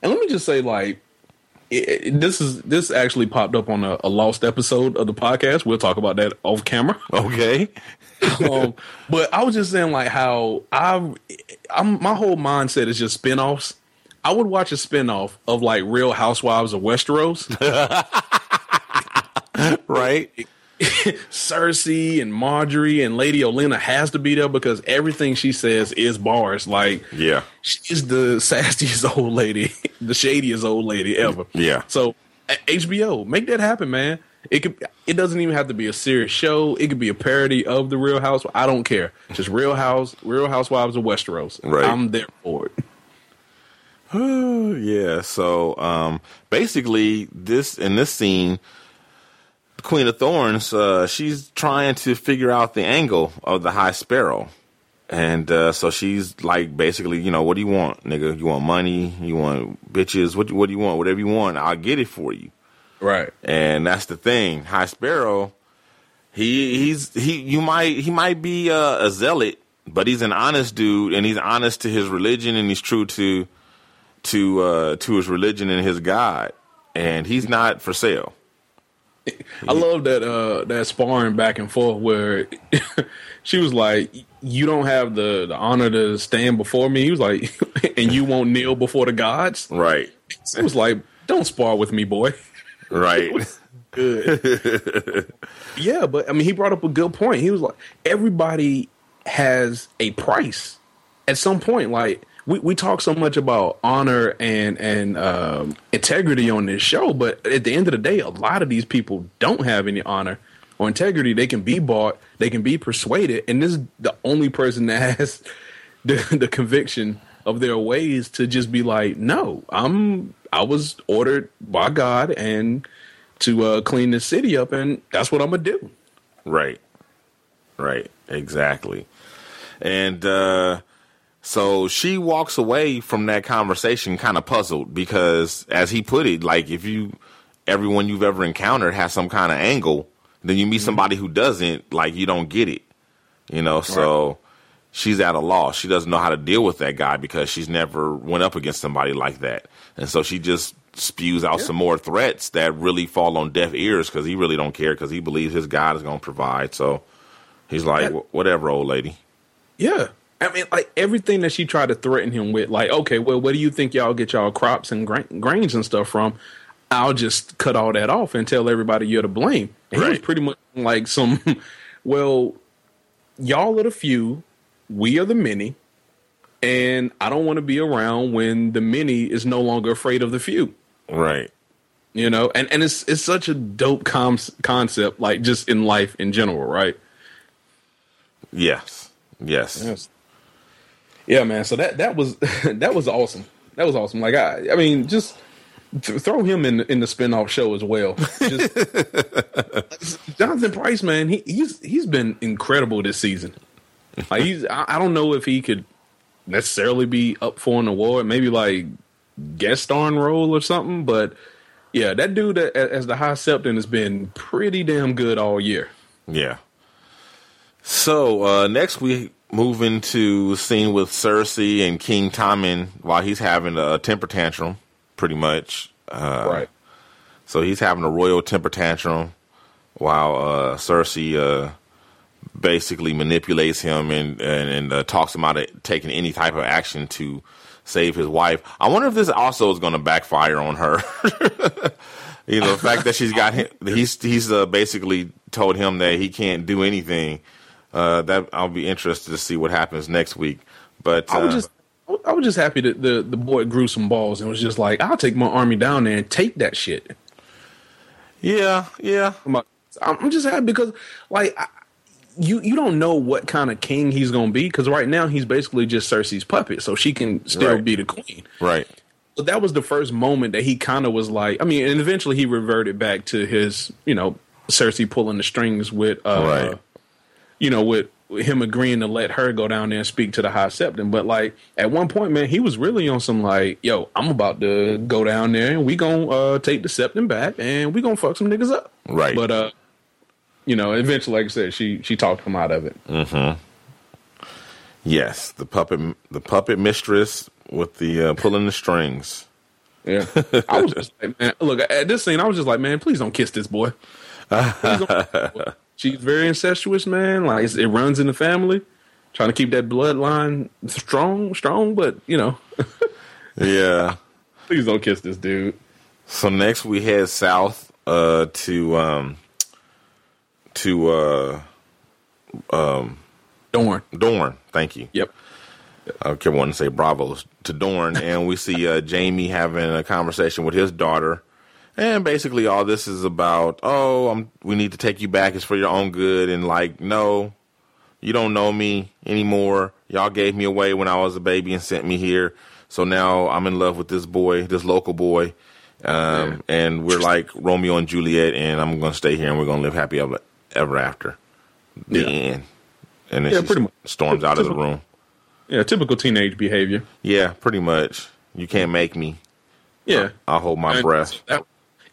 And let me just say, like, this actually popped up on a lost episode of the podcast. We'll talk about that off camera. Okay. But I was just saying, like, how my whole mindset is just spinoffs. I would watch a spinoff of, like, Real Housewives of Westeros. Right. Cersei and Margaery and Lady Olenna has to be there because everything she says is bars. Like, yeah, she's the sassiest old lady, the shadiest old lady ever. Yeah. So HBO, make that happen, man. It doesn't even have to be a serious show. It could be a parody of the Real House. I don't care. Just Real Housewives of Westeros. Right. I'm there for it. Yeah. So basically, in this scene. Queen of Thorns, she's trying to figure out the angle of the High Sparrow. And so she's like, basically, you know, what do you want, nigga? You want money? You want bitches? What do you want? Whatever you want, I'll get it for you. Right. And that's the thing. High Sparrow, he might be a zealot, but he's an honest dude, and he's honest to his religion, and he's true to his religion and his God, and he's not for sale. I love that that sparring back and forth where she was like, "You don't have the honor to stand before me." He was like, "And you won't kneel before the gods?" Right. She was like, "Don't spar with me, boy." Right. Good. Yeah, but I mean, he brought up a good point. He was like, everybody has a price at some point. Like we talk so much about honor and integrity on this show, but at the end of the day, a lot of these people don't have any honor or integrity. They can be bought, they can be persuaded, and this is the only person that has the conviction of their ways to just be like, no, I was ordered by God and to clean this city up, and that's what I'm gonna do. Right. Right. Exactly. And so she walks away from that conversation kind of puzzled because, as he put it, like everyone you've ever encountered has some kind of angle, then you meet somebody who doesn't, like you don't get it. You know, so right. She's at a loss. She doesn't know how to deal with that guy because she's never went up against somebody like that. And so she just spews out some more threats that really fall on deaf ears because he really don't care because he believes his God is going to provide. So he's like, whatever, old lady. Yeah. I mean, like everything that she tried to threaten him with, like, okay, well, where do you think y'all get y'all crops and grains and stuff from? I'll just cut all that off and tell everybody you're to blame. And he was pretty much like y'all are the few, we are the many, and I don't want to be around when the many is no longer afraid of the few. Right. You know, and it's such a dope concept, like just in life in general, right? Yes. Yeah, man. So that was that was awesome. That was awesome. Like I mean, just throw him in the spinoff show as well. Just, Jonathan Pryce, man, he's been incredible this season. Like I don't know if he could necessarily be up for an award, maybe like guest starring role or something. But yeah, that dude as the High Septon has been pretty damn good all year. Yeah. So next we move into a scene with Cersei and King Tommen while he's having a temper tantrum, pretty much. Right. So he's having a royal temper tantrum while Cersei basically manipulates him and talks him out of taking any type of action to save his wife. I wonder if this also is going to backfire on her. You know, the fact that she's got him, he's basically told him that he can't do anything. That I'll be interested to see what happens next week. But I was just happy that the boy grew some balls and was just like, I'll take my army down there and take that shit. Yeah. I'm just happy because, like, you don't know what kind of king he's going to be because right now he's basically just Cersei's puppet, so she can still be the queen. Right. But that was the first moment that he kind of was like, I mean, and eventually he reverted back to his, you know, Cersei pulling the strings with, you know, with him agreeing to let her go down there and speak to the High Septon. But, like, at one point, man, he was really on some, like, yo, I'm about to go down there and we going to take the Septon back and we going to fuck some niggas up. Right. But, you know, eventually, like I said, she talked him out of it. Mm-hmm. Yes, the puppet mistress with the pulling the strings. Yeah. I was just like, man, look, at this scene, I was just like, man, please don't kiss this boy. She's very incestuous, man. Like it runs in the family. Trying to keep that bloodline strong, but you know. Yeah. Please don't kiss this dude. So next we head south to Dorne. Thank you. Yep. I kept wanting to say bravos to Dorne, and we see Jamie having a conversation with his daughter. And basically all this is about, we need to take you back. It's for your own good. And like, no, you don't know me anymore. Y'all gave me away when I was a baby and sent me here. So now I'm in love with this boy, this local boy. And we're like Romeo and Juliet. And I'm going to stay here and we're going to live happy ever after. The end. And then she storms out of the room. Yeah, typical teenage behavior. Yeah, pretty much. You can't make me. Yeah. I'll hold my breath.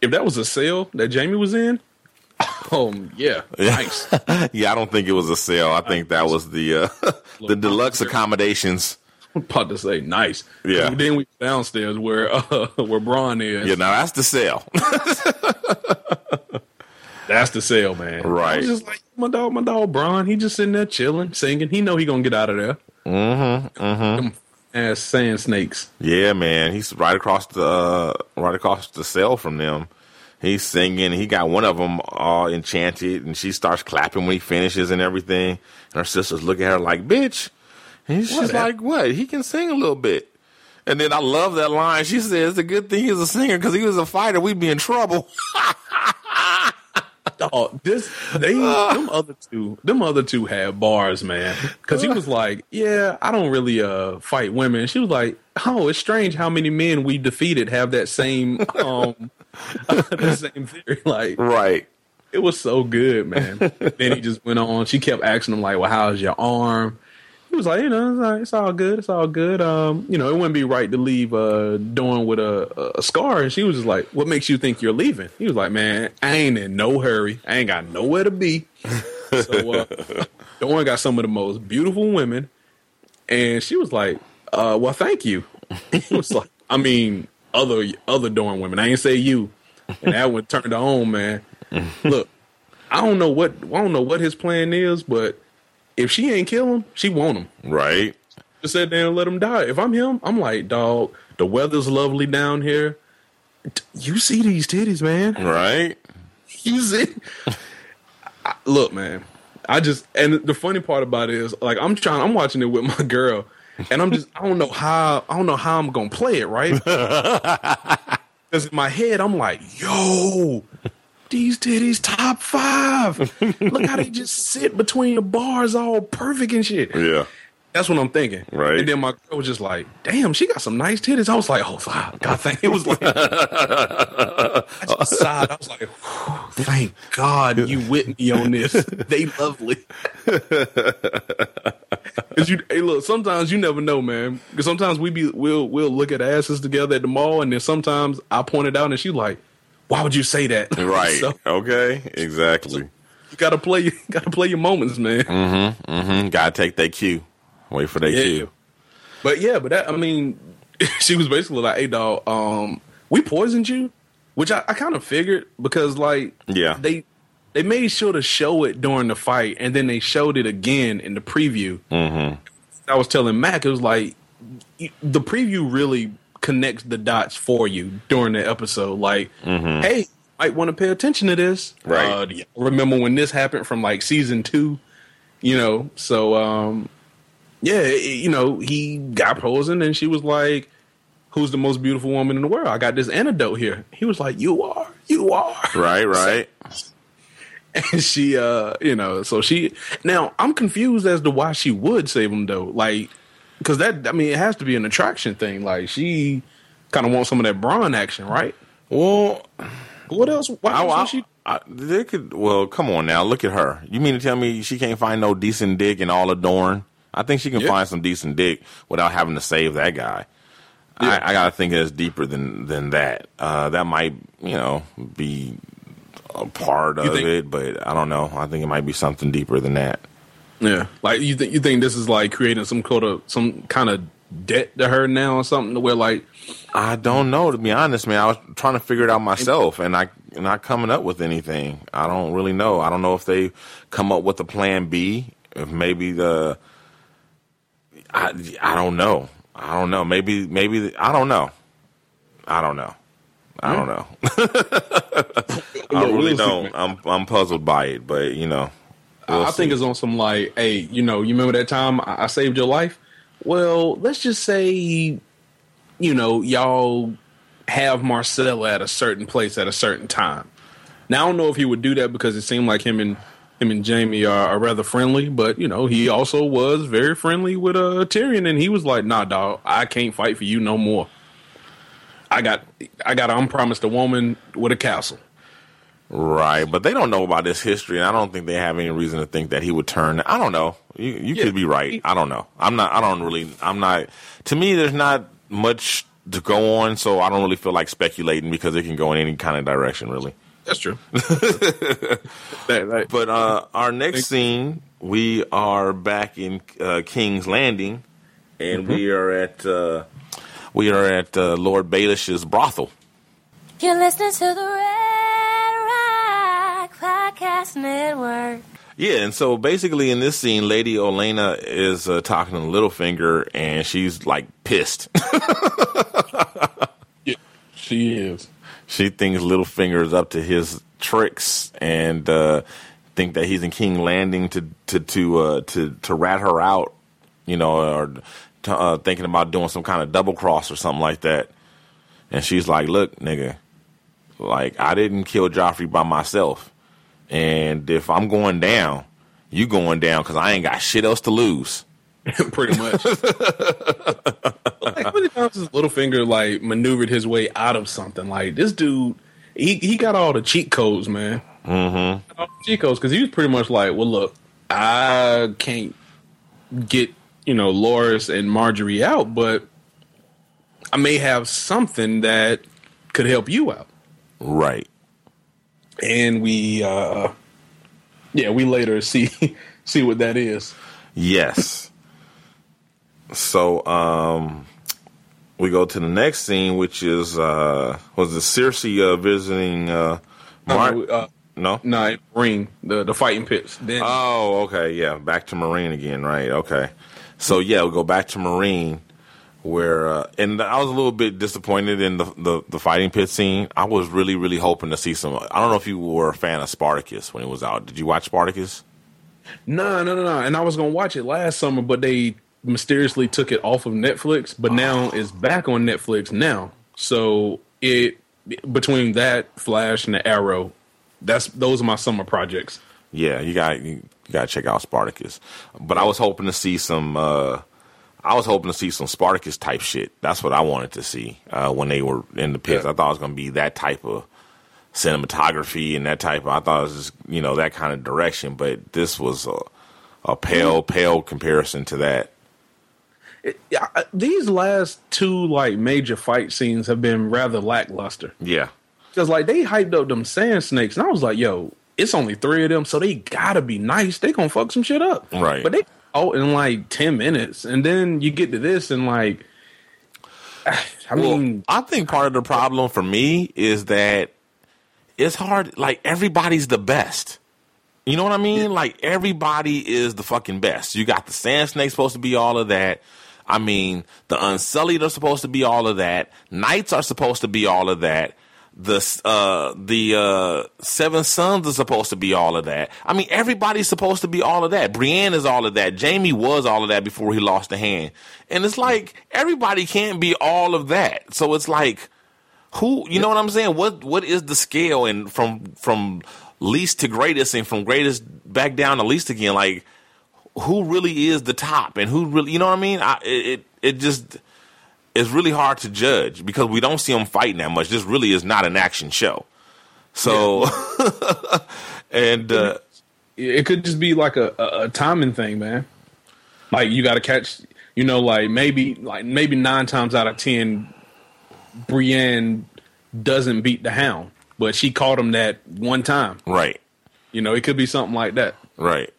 If that was a cell that Jamie was in, yeah, nice. Yeah, I don't think it was a cell. I think that was the deluxe accommodations. I'm about to say nice. Yeah. And then we downstairs where Bronn is. Yeah, now that's the cell. That's the sale, man. Right. I was just like, my dog, Bronn, he just sitting there chilling, singing. He know he going to get out of there. Mm-hmm, mm-hmm. Them ass sand snakes. Yeah, man. He's right across the cell from them. He's singing. He got one of them all enchanted, and she starts clapping when he finishes and everything. And her sisters look at her like, bitch. And she's like, what? He can sing a little bit. And then I love that line. She says, it's a good thing he's a singer, because if he was a fighter, we'd be in trouble. Dog, them other two had bars, man. Because he was like, yeah, I don't really fight women. She was like, oh, it's strange how many men we defeated have that same the same theory. Like, right. It was so good, man. Then he just went on. She kept asking him, like, well, how's your arm? He was like, you know, it's all good. It's all good. You know, it wouldn't be right to leave Dorne with a scar. And she was just like, what makes you think you're leaving? He was like, man, I ain't in no hurry. I ain't got nowhere to be. So Dorne got some of the most beautiful women. And she was like, well, thank you. He was like, I mean, other Dorne women. I ain't say you. And that one turned on, man. Look, I don't know what his plan is, but if she ain't kill him, she want him. Right. Just sit there and let him die. If I'm him, I'm like, dog, the weather's lovely down here. You see these titties, man. Right. You see? Look, man, and the funny part about it is, like, I'm watching it with my girl, and I don't know how I'm going to play it, right? Because in my head, I'm like, yo, these titties top 5. Look how they just sit between the bars all perfect and shit. Yeah. That's what I'm thinking. Right. And then my girl was just like, damn, she got some nice titties. I was like, oh, God, thank you. It was like, I just sighed. I was like, thank God you with me on this. They lovely. Cause hey, look, sometimes you never know, man. Because sometimes we'll look at asses together at the mall, and then sometimes I point it out, and she's like, why would you say that? Right. So, okay. Exactly. You gotta play. You gotta play your moments, man. Mm-hmm. Mm-hmm. Gotta take that cue. Wait for that cue. But that. I mean, she was basically like, "Hey, dog, we poisoned you," which I kind of figured because, like, they made sure to show it during the fight, and then they showed it again in the preview. Mm-hmm. I was telling Mac, it was like the preview really connects the dots for you during the episode. Like, mm-hmm. Hey, you might want to pay attention to this. Right. Remember when this happened from like season 2, you know? So, you know, he got posing, and she was like, who's the most beautiful woman in the world? I got this antidote here. He was like, you are. Right. So, and she, you know, so she, now I'm confused as to why she would save him though. Like, because that, I mean, it has to be an attraction thing. Like, she kind of wants some of that Bronn action, right? Well, what else? Well, come on now. Look at her. You mean to tell me she can't find no decent dick in all of Dorne? I think she can find some decent dick without having to save that guy. Yeah. I got to think it's deeper than that. That might, you know, be a part of it, but I don't know. I think it might be something deeper than that. Yeah, like you think this is like creating some kind of debt to her now or something? Where like, I don't know, to be honest, man. I was trying to figure it out myself, and I not coming up with anything. I don't really know. I don't know if they come up with a plan B. If maybe I don't know. Maybe I don't know. I don't know. I really don't. I'm puzzled by it, but you know. I think it's on some like, hey, you know, you remember that time I saved your life? Well, let's just say, you know, y'all have Marcella at a certain place at a certain time. Now, I don't know if he would do that because it seemed like him and Jamie are rather friendly, but, you know, he also was very friendly with Tyrion, and he was like, nah, dog, I can't fight for you no more. I got unpromised a woman with a castle. Right, but they don't know about this history, and I don't think they have any reason to think that he would turn. I don't know. You could be right. I don't know. I'm not. To me, there's not much to go on, so I don't really feel like speculating because it can go in any kind of direction, really. That's true. But our next scene, we are back in King's Landing, and we are at Lord Baelish's brothel. You're listening to the Red Rock Podcast Network. Yeah, and so basically in this scene, Lady Olenna is talking to Littlefinger, and she's, like, pissed. Yeah, she is. She thinks Littlefinger is up to his tricks, and think that he's in King Landing to rat her out, you know, or thinking about doing some kind of double cross or something like that. And she's like, "Look, nigga, like, I didn't kill Joffrey by myself. And if I'm going down, you going down because I ain't got shit else to lose." Pretty much. Like, when Littlefinger, like, maneuvered his way out of something, like, this dude, he got all the cheat codes, man. Mm-hmm. All the cheat codes, because he was pretty much like, "Well, look, I can't get, you know, Loras and Margaery out, but I may have something that could help you out." Right. And we later see what that is. Yes. So we go to the next scene, which is was it Cersei visiting? Meereen, the fighting pits. Dany. Oh, okay, yeah, back to Meereen again, right? Okay, so yeah, we go back to Meereen, where and I was a little bit disappointed in the fighting pit scene. I was really, really hoping to see some. I don't know if you were a fan of Spartacus when it was out. Did you watch Spartacus? No. And I was gonna watch it last summer, but they mysteriously took it off of Netflix. But now it's back on Netflix now. So it between that, Flash, and the Arrow, those are my summer projects. Yeah, you gotta check out Spartacus. But I was hoping to see some. I was hoping to see some Spartacus type shit. That's what I wanted to see when they were in the pits. Yeah. I thought it was going to be that type of cinematography and that type of, I thought it was just, you know, that kind of direction. But this was a pale comparison to that. These last two, like, major fight scenes have been rather lackluster. Yeah. Because, like, they hyped up them sand snakes, and I was like, yo, it's only 3 of them, so they got to be nice. They going to fuck some shit up. Right. But in like 10 minutes, and then you get to this, and like, I think part of the problem for me is that it's hard. Like, everybody's the best, you know what I mean? Like, everybody is the fucking best. You got the Sand Snake supposed to be all of that. I mean, the Unsullied are supposed to be all of that. Knights are supposed to be all of that. The Seven Sons are supposed to be all of that. I mean, everybody's supposed to be all of that. Brienne is all of that. Jamie was all of that before he lost the hand. And it's like, everybody can't be all of that. So it's like, who, you know what I'm saying? What is the scale, and from least to greatest, and from greatest back down to least again? Like, who really is the top, and who really, you know what I mean? It's really hard to judge because we don't see them fighting that much. This really is not an action show. So, yeah. And it could just be like a timing thing, man. Like, you got to catch, you know, like maybe 9 times out of 10, Brienne doesn't beat the Hound, but she caught him that one time. Right. You know, it could be something like that. Right.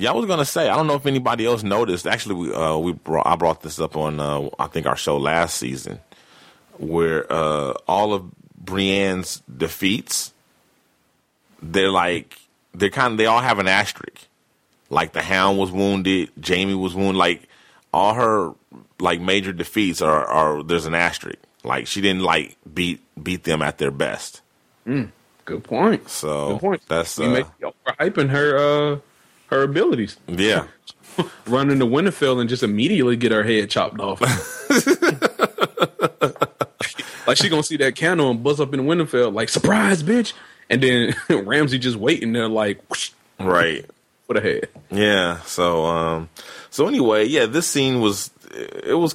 Yeah, I was going to say, I don't know if anybody else noticed. Actually, I brought this up on, I think, our show last season, where all of Brienne's defeats, they all have an asterisk. Like, the Hound was wounded, Jamie was wounded. Like, all her, like, major defeats are there's an asterisk. Like, she didn't, like, beat them at their best. Good point. So, that's... We're hyping her... her abilities. Yeah. Run into Winterfell and just immediately get her head chopped off. Like, she gonna see that candle and buzz up in Winterfell, like, "Surprise, bitch!" And then Ramsay just waiting there, like, whoosh, right, with a head. Yeah. So, anyway, yeah, this scene was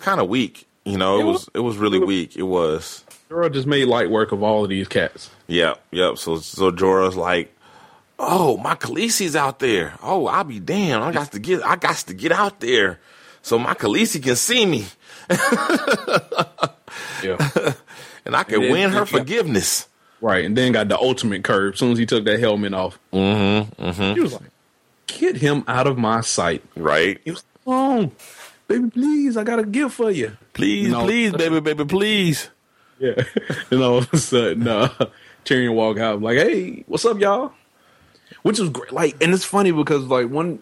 kind of weak. You know, it was really weak. It was. Jorah just made light work of all of these cats. Yep. So Jorah's like, "Oh, my Khaleesi's out there. Oh, I'll be damned. I got to get out there." so my Khaleesi can see me. Yeah. And I can win her forgiveness. Right. And then got the ultimate curve as soon as he took that helmet off. Mm-hmm, mm-hmm. He was like, get him out of my sight. Right. He was like, oh, baby, please. I got a gift for you. Please, please, baby, please. Yeah. And all of a sudden, Tyrion walked out like, hey, what's up, y'all? Which was great. Like, and it's funny because like one,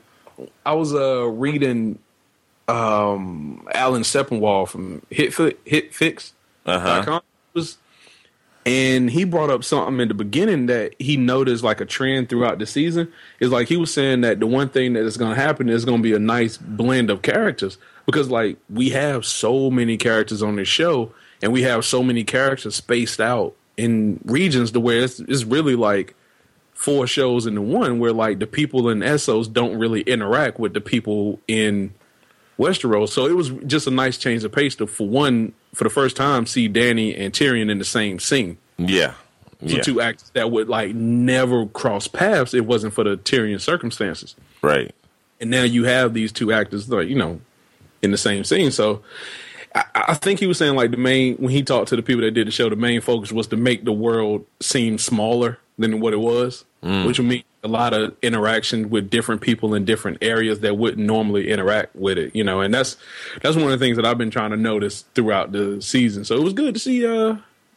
I was reading Alan Sepinwall from Hitfix.com. And he brought up something in the beginning that he noticed like a trend throughout the season. It's like he was saying that the one thing that is going to happen is going to be a nice blend of characters because like we have so many characters on this show and we have so many characters spaced out in regions to where it's really like four shows into one where like the people in Essos don't really interact with the people in Westeros. So it was just a nice change of pace to, for one, for the first time, see Dany and Tyrion in the same scene. Yeah. So two actors that would like never cross paths. It wasn't for the Tyrion circumstances. Right. And now you have these two actors, like, you know, in the same scene. So I think he was saying like the main, when he talked to the people that did the show, the main focus was to make the world seem smaller than what it was, which would mean a lot of interaction with different people in different areas that wouldn't normally interact with it, you know, and that's one of the things that I've been trying to notice throughout the season. So it was good to see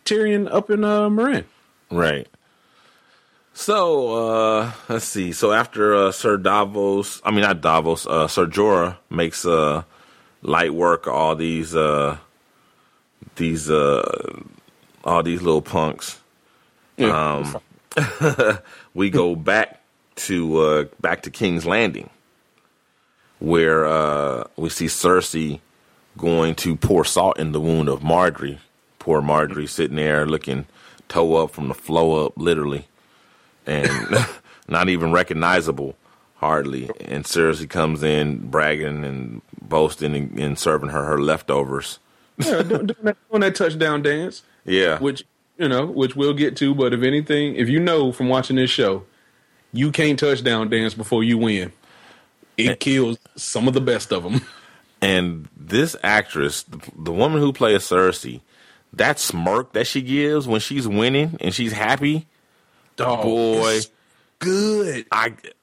Tyrion up in Meereen. Right. So let's see. So after Ser Jorah makes light work all these little punks. Yeah. We go back to King's Landing, where we see Cersei going to pour salt in the wound of Margaery. Poor Margaery sitting there looking toe up from the flow up, literally, and not even recognizable, hardly. And Cersei comes in bragging and boasting and serving her leftovers. Yeah, doing that touchdown dance. Yeah, which we'll get to, but if anything, if you know from watching this show, you can't touchdown dance before you win. It kills some of the best of them. And this actress, the woman who plays Cersei, that smirk that she gives when she's winning and she's happy, boy, it's good.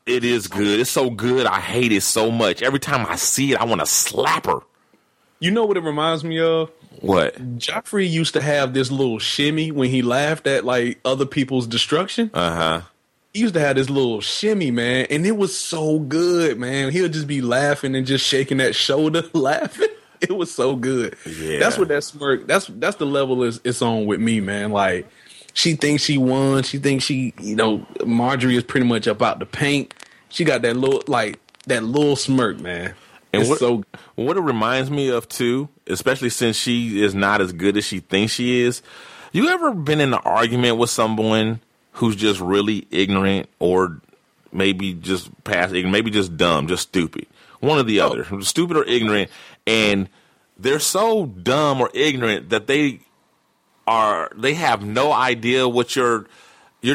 It is good. It's so good. I hate it so much. Every time I see it, I want to slap her. You know what it reminds me of? What? Joffrey used to have this little shimmy when he laughed at like other people's destruction. Uh-huh. He used to have this little shimmy, man, and it was so good, man. He'll just be laughing and just shaking that shoulder, laughing. It was so good. Yeah. That's what that smirk. That's the level it's on with me, man. Like she thinks she won. She thinks she, you know, Margaery is pretty much up out the paint. She got that little smirk, man. And what it reminds me of, too, especially since she is not as good as she thinks she is, you ever been in an argument with someone who's just really ignorant or maybe just past ignorant, maybe just dumb, just stupid, one or the other, stupid or ignorant, and they're so dumb or ignorant that they have no idea what you're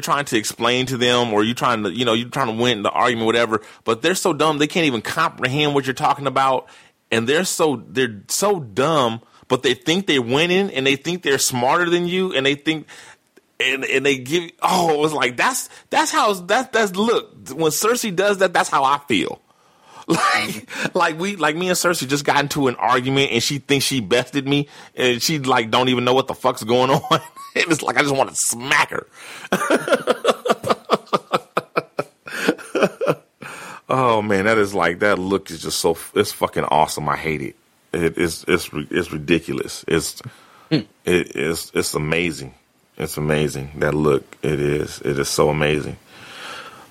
trying to explain to them, or you're trying to win the argument, whatever, but they're so dumb they can't even comprehend what you're talking about, and they're so dumb, but they think they're winning and they think they're smarter than you, and they think and they give it was like that's how when Cersei does that, that's how I feel. Like me and Cersei just got into an argument and she thinks she bested me and she like don't even know what the fuck's going on. It was like I just want to smack her. Oh man, that is like that look is just so it's fucking awesome. I hate it. It's ridiculous. It's amazing. It's amazing, that look. It is so amazing.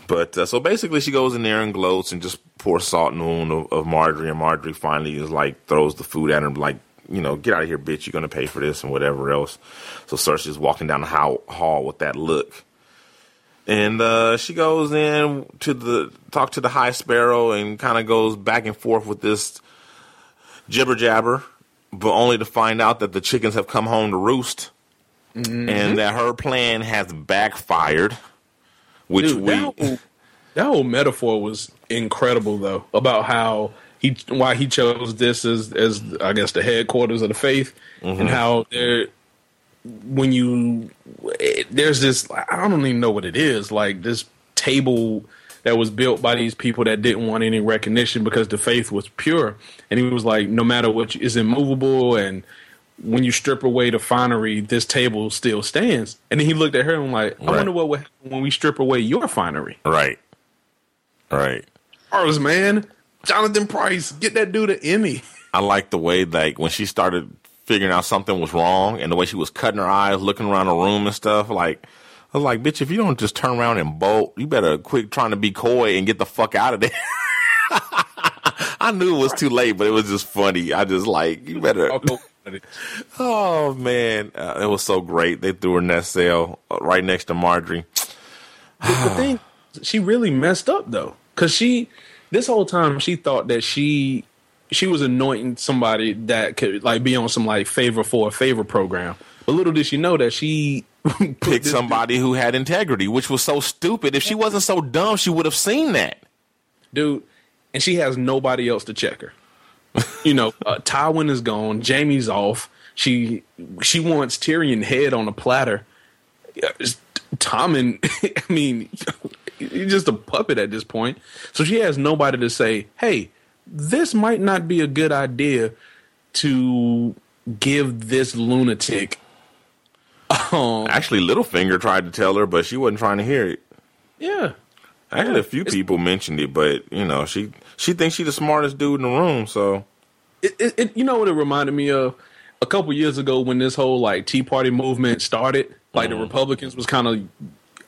But so basically, she goes in there and gloats and just pours salt in the wound of Margaery, and Margaery finally is like throws the food at her, like, you know, get out of here, bitch. You're gonna pay for this and whatever else. So Cersei's walking down the hall with that look, and she goes in to talk to the High Sparrow and kind of goes back and forth with this jibber jabber, but only to find out that the chickens have come home to roost, and that her plan has backfired. Dude, that whole metaphor was incredible, though, about how why he chose this as I guess the headquarters of the faith, mm-hmm. and how there there's this, I don't even know what it is, like this table that was built by these people that didn't want any recognition because the faith was pure, and he was like, no matter what, is immovable, and when you strip away the finery, this table still stands. And then he looked at her and like, I wonder what would happen when we strip away your finery. Right. Stars, man. Jonathan Pryce, get that dude an Emmy. I like the way, like, when she started figuring out something was wrong and the way she was cutting her eyes, looking around the room and stuff, like, I was like, bitch, if you don't just turn around and bolt, you better quit trying to be coy and get the fuck out of there. I knew it was too late, but it was just funny. I just like, you better... Oh, man. It was so great. They threw her nest cell right next to Margaery. The thing, she really messed up, though. Because she, this whole time, she thought that she was anointing somebody that could like be on some like favor for a favor program. But little did she know that she picked somebody who had integrity, which was so stupid. If she wasn't so dumb, she would have seen that. Dude, and she has nobody else to check her. You know, Tywin is gone. Jaime's off. She wants Tyrion head on a platter. Tommen, I mean, he's just a puppet at this point. So she has nobody to say, hey, this might not be a good idea to give this lunatic. Actually, Littlefinger tried to tell her, but she wasn't trying to hear it. Yeah. Actually, a few people mentioned it, but, you know, she thinks she's the smartest dude in the room, so. You know what it reminded me of? A couple years ago when this whole, like, Tea Party movement started, like, the Republicans was kind of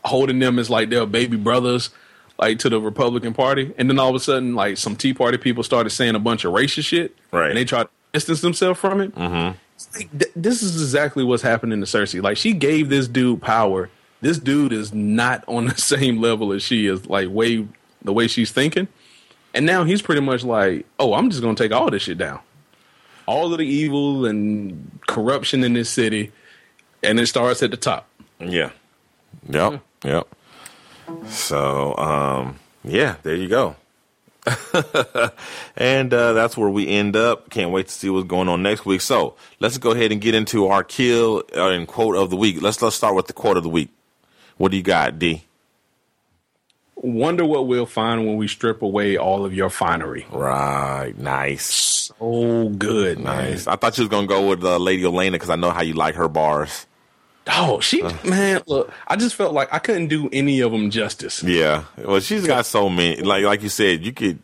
holding them as, like, their baby brothers, like, to the Republican Party. And then all of a sudden, like, some Tea Party people started saying a bunch of racist shit. Right. And they tried to distance themselves from it. Mm-hmm. Like, this is exactly what's happening to Cersei. Like, she gave this dude power. This dude is not on the same level as she is, like, the way she's thinking. And now he's pretty much like, oh, I'm just going to take all this shit down. All of the evil and corruption in this city. And it starts at the top. Yeah. Yep. So, yeah, there you go. And that's where we end up. Can't wait to see what's going on next week. So let's go ahead and get into our kill and quote of the week. Let's start with the quote of the week. What do you got, D? Wonder what we'll find when we strip away all of your finery. Right. Nice. So good. Nice. Man. I thought you was going to go with Lady Olenna because I know how you like her bars. Oh, man, look, I just felt like I couldn't do any of them justice. Yeah. Well, she's got so many. Like you said, you could,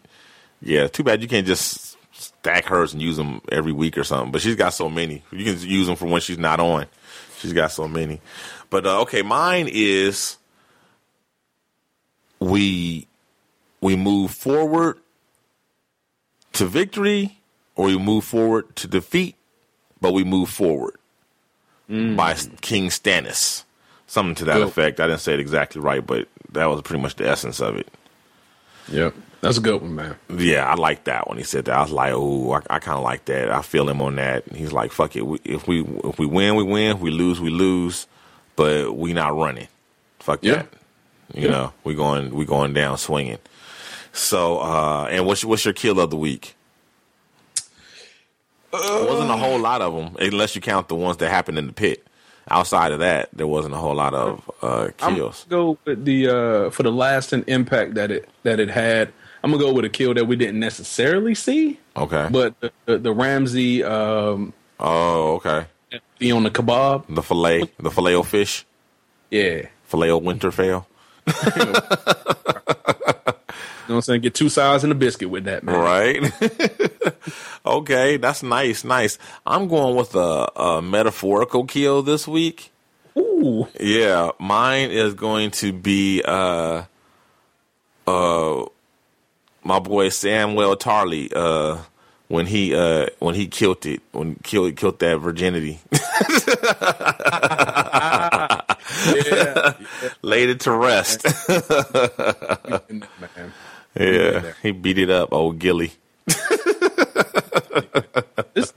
yeah, too bad you can't just stack hers and use them every week or something. But she's got so many. You can use them for when she's not on. She's got so many. But, okay, mine is... We move forward to victory, or we move forward to defeat, but we move forward by King Stannis. Something to that effect. I didn't say it exactly right, but that was pretty much the essence of it. Yep. That's a good one, man. Yeah, I like that when he said that. I was like, ooh, I kind of like that. I feel him on that. And he's like, fuck it. If we win, we win. If we lose, we lose. But we not running. Fuck that. You know, we going down swinging. So, and what's your kill of the week? There wasn't a whole lot of them, unless you count the ones that happened in the pit. Outside of that, there wasn't a whole lot of kills. I'm gonna go with the for the lasting impact that it had. I'm gonna go with a kill that we didn't necessarily see. Okay, but the Ramsay. Oh, okay. Be on the kebab, the filet o fish. Yeah, filet o Winterfell. You know what I'm saying? Get two sides and a biscuit with that, man. Right? Okay, that's nice. I'm going with a metaphorical kill this week. Ooh. Yeah, mine is going to be my boy Samwell Tarly when he killed it, when he killed that virginity. Yeah. Laid it to rest. Yeah, he beat it up, old Gilly. This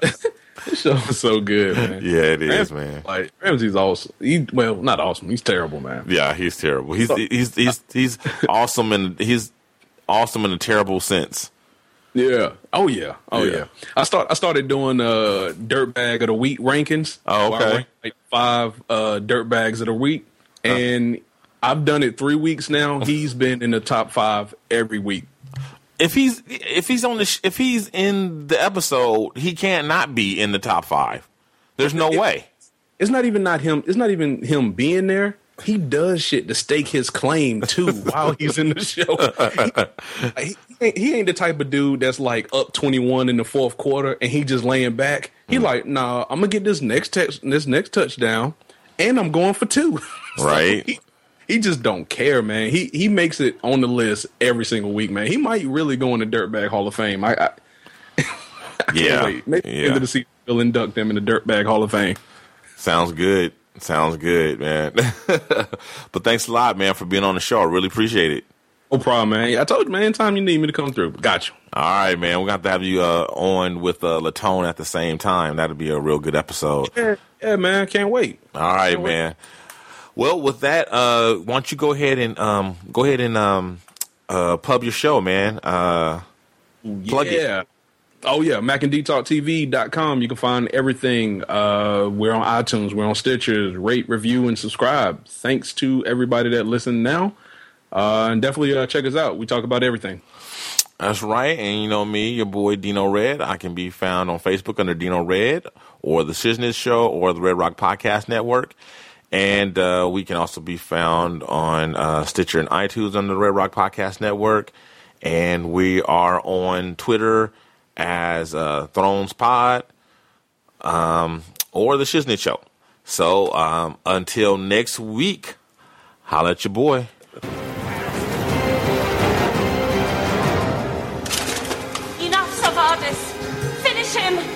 show is so good, man. Yeah, it is, man. Like Ramsay's awesome. Not awesome. He's terrible, man. Yeah, he's terrible. He's awesome, and he's awesome in a terrible sense. Yeah. Oh yeah. Oh yeah. I started doing dirtbag of the week rankings. Oh, okay. So I ranked like 5 dirtbags of the week, and I've done it 3 weeks now. He's been in the top 5 every week. If he's in the episode, he can't not be in the top 5. There's no way. It's not even him being there. He does shit to stake his claim too while he's in the show. He ain't the type of dude that's like up 21 in the fourth quarter and he just laying back. He like, nah, I'm gonna get this next touchdown, and I'm going for 2. Right. So he just don't care, man. He makes it on the list every single week, man. He might really go in the Dirtbag Hall of Fame. I can't wait. Maybe the end of the season we'll induct them in the Dirtbag Hall of Fame. Sounds good. Sounds good, man. But thanks a lot, man, for being on the show. I really appreciate it. No problem, man. I told you, man, anytime you need me to come through. Got you. All right, man. We're going to have you on with Latone at the same time. That'll be a real good episode. Yeah, man. Can't wait. All right, man. Well, with that, why don't you go ahead and pub your show, man. Plug it. Oh, yeah, MacandDTalkTV.com. You can find everything. We're on iTunes. We're on Stitchers. Rate, review, and subscribe. Thanks to everybody that listened now. And definitely check us out. We talk about everything. That's right. And you know me, your boy Dino Red. I can be found on Facebook under Dino Red or The Shiznit Show or the Red Rock Podcast Network. And we can also be found on Stitcher and iTunes under the Red Rock Podcast Network. And we are on Twitter as Thrones Pod or The Shiznit Show. So until next week, holla at your boy. Enough, Savardis. Finish him.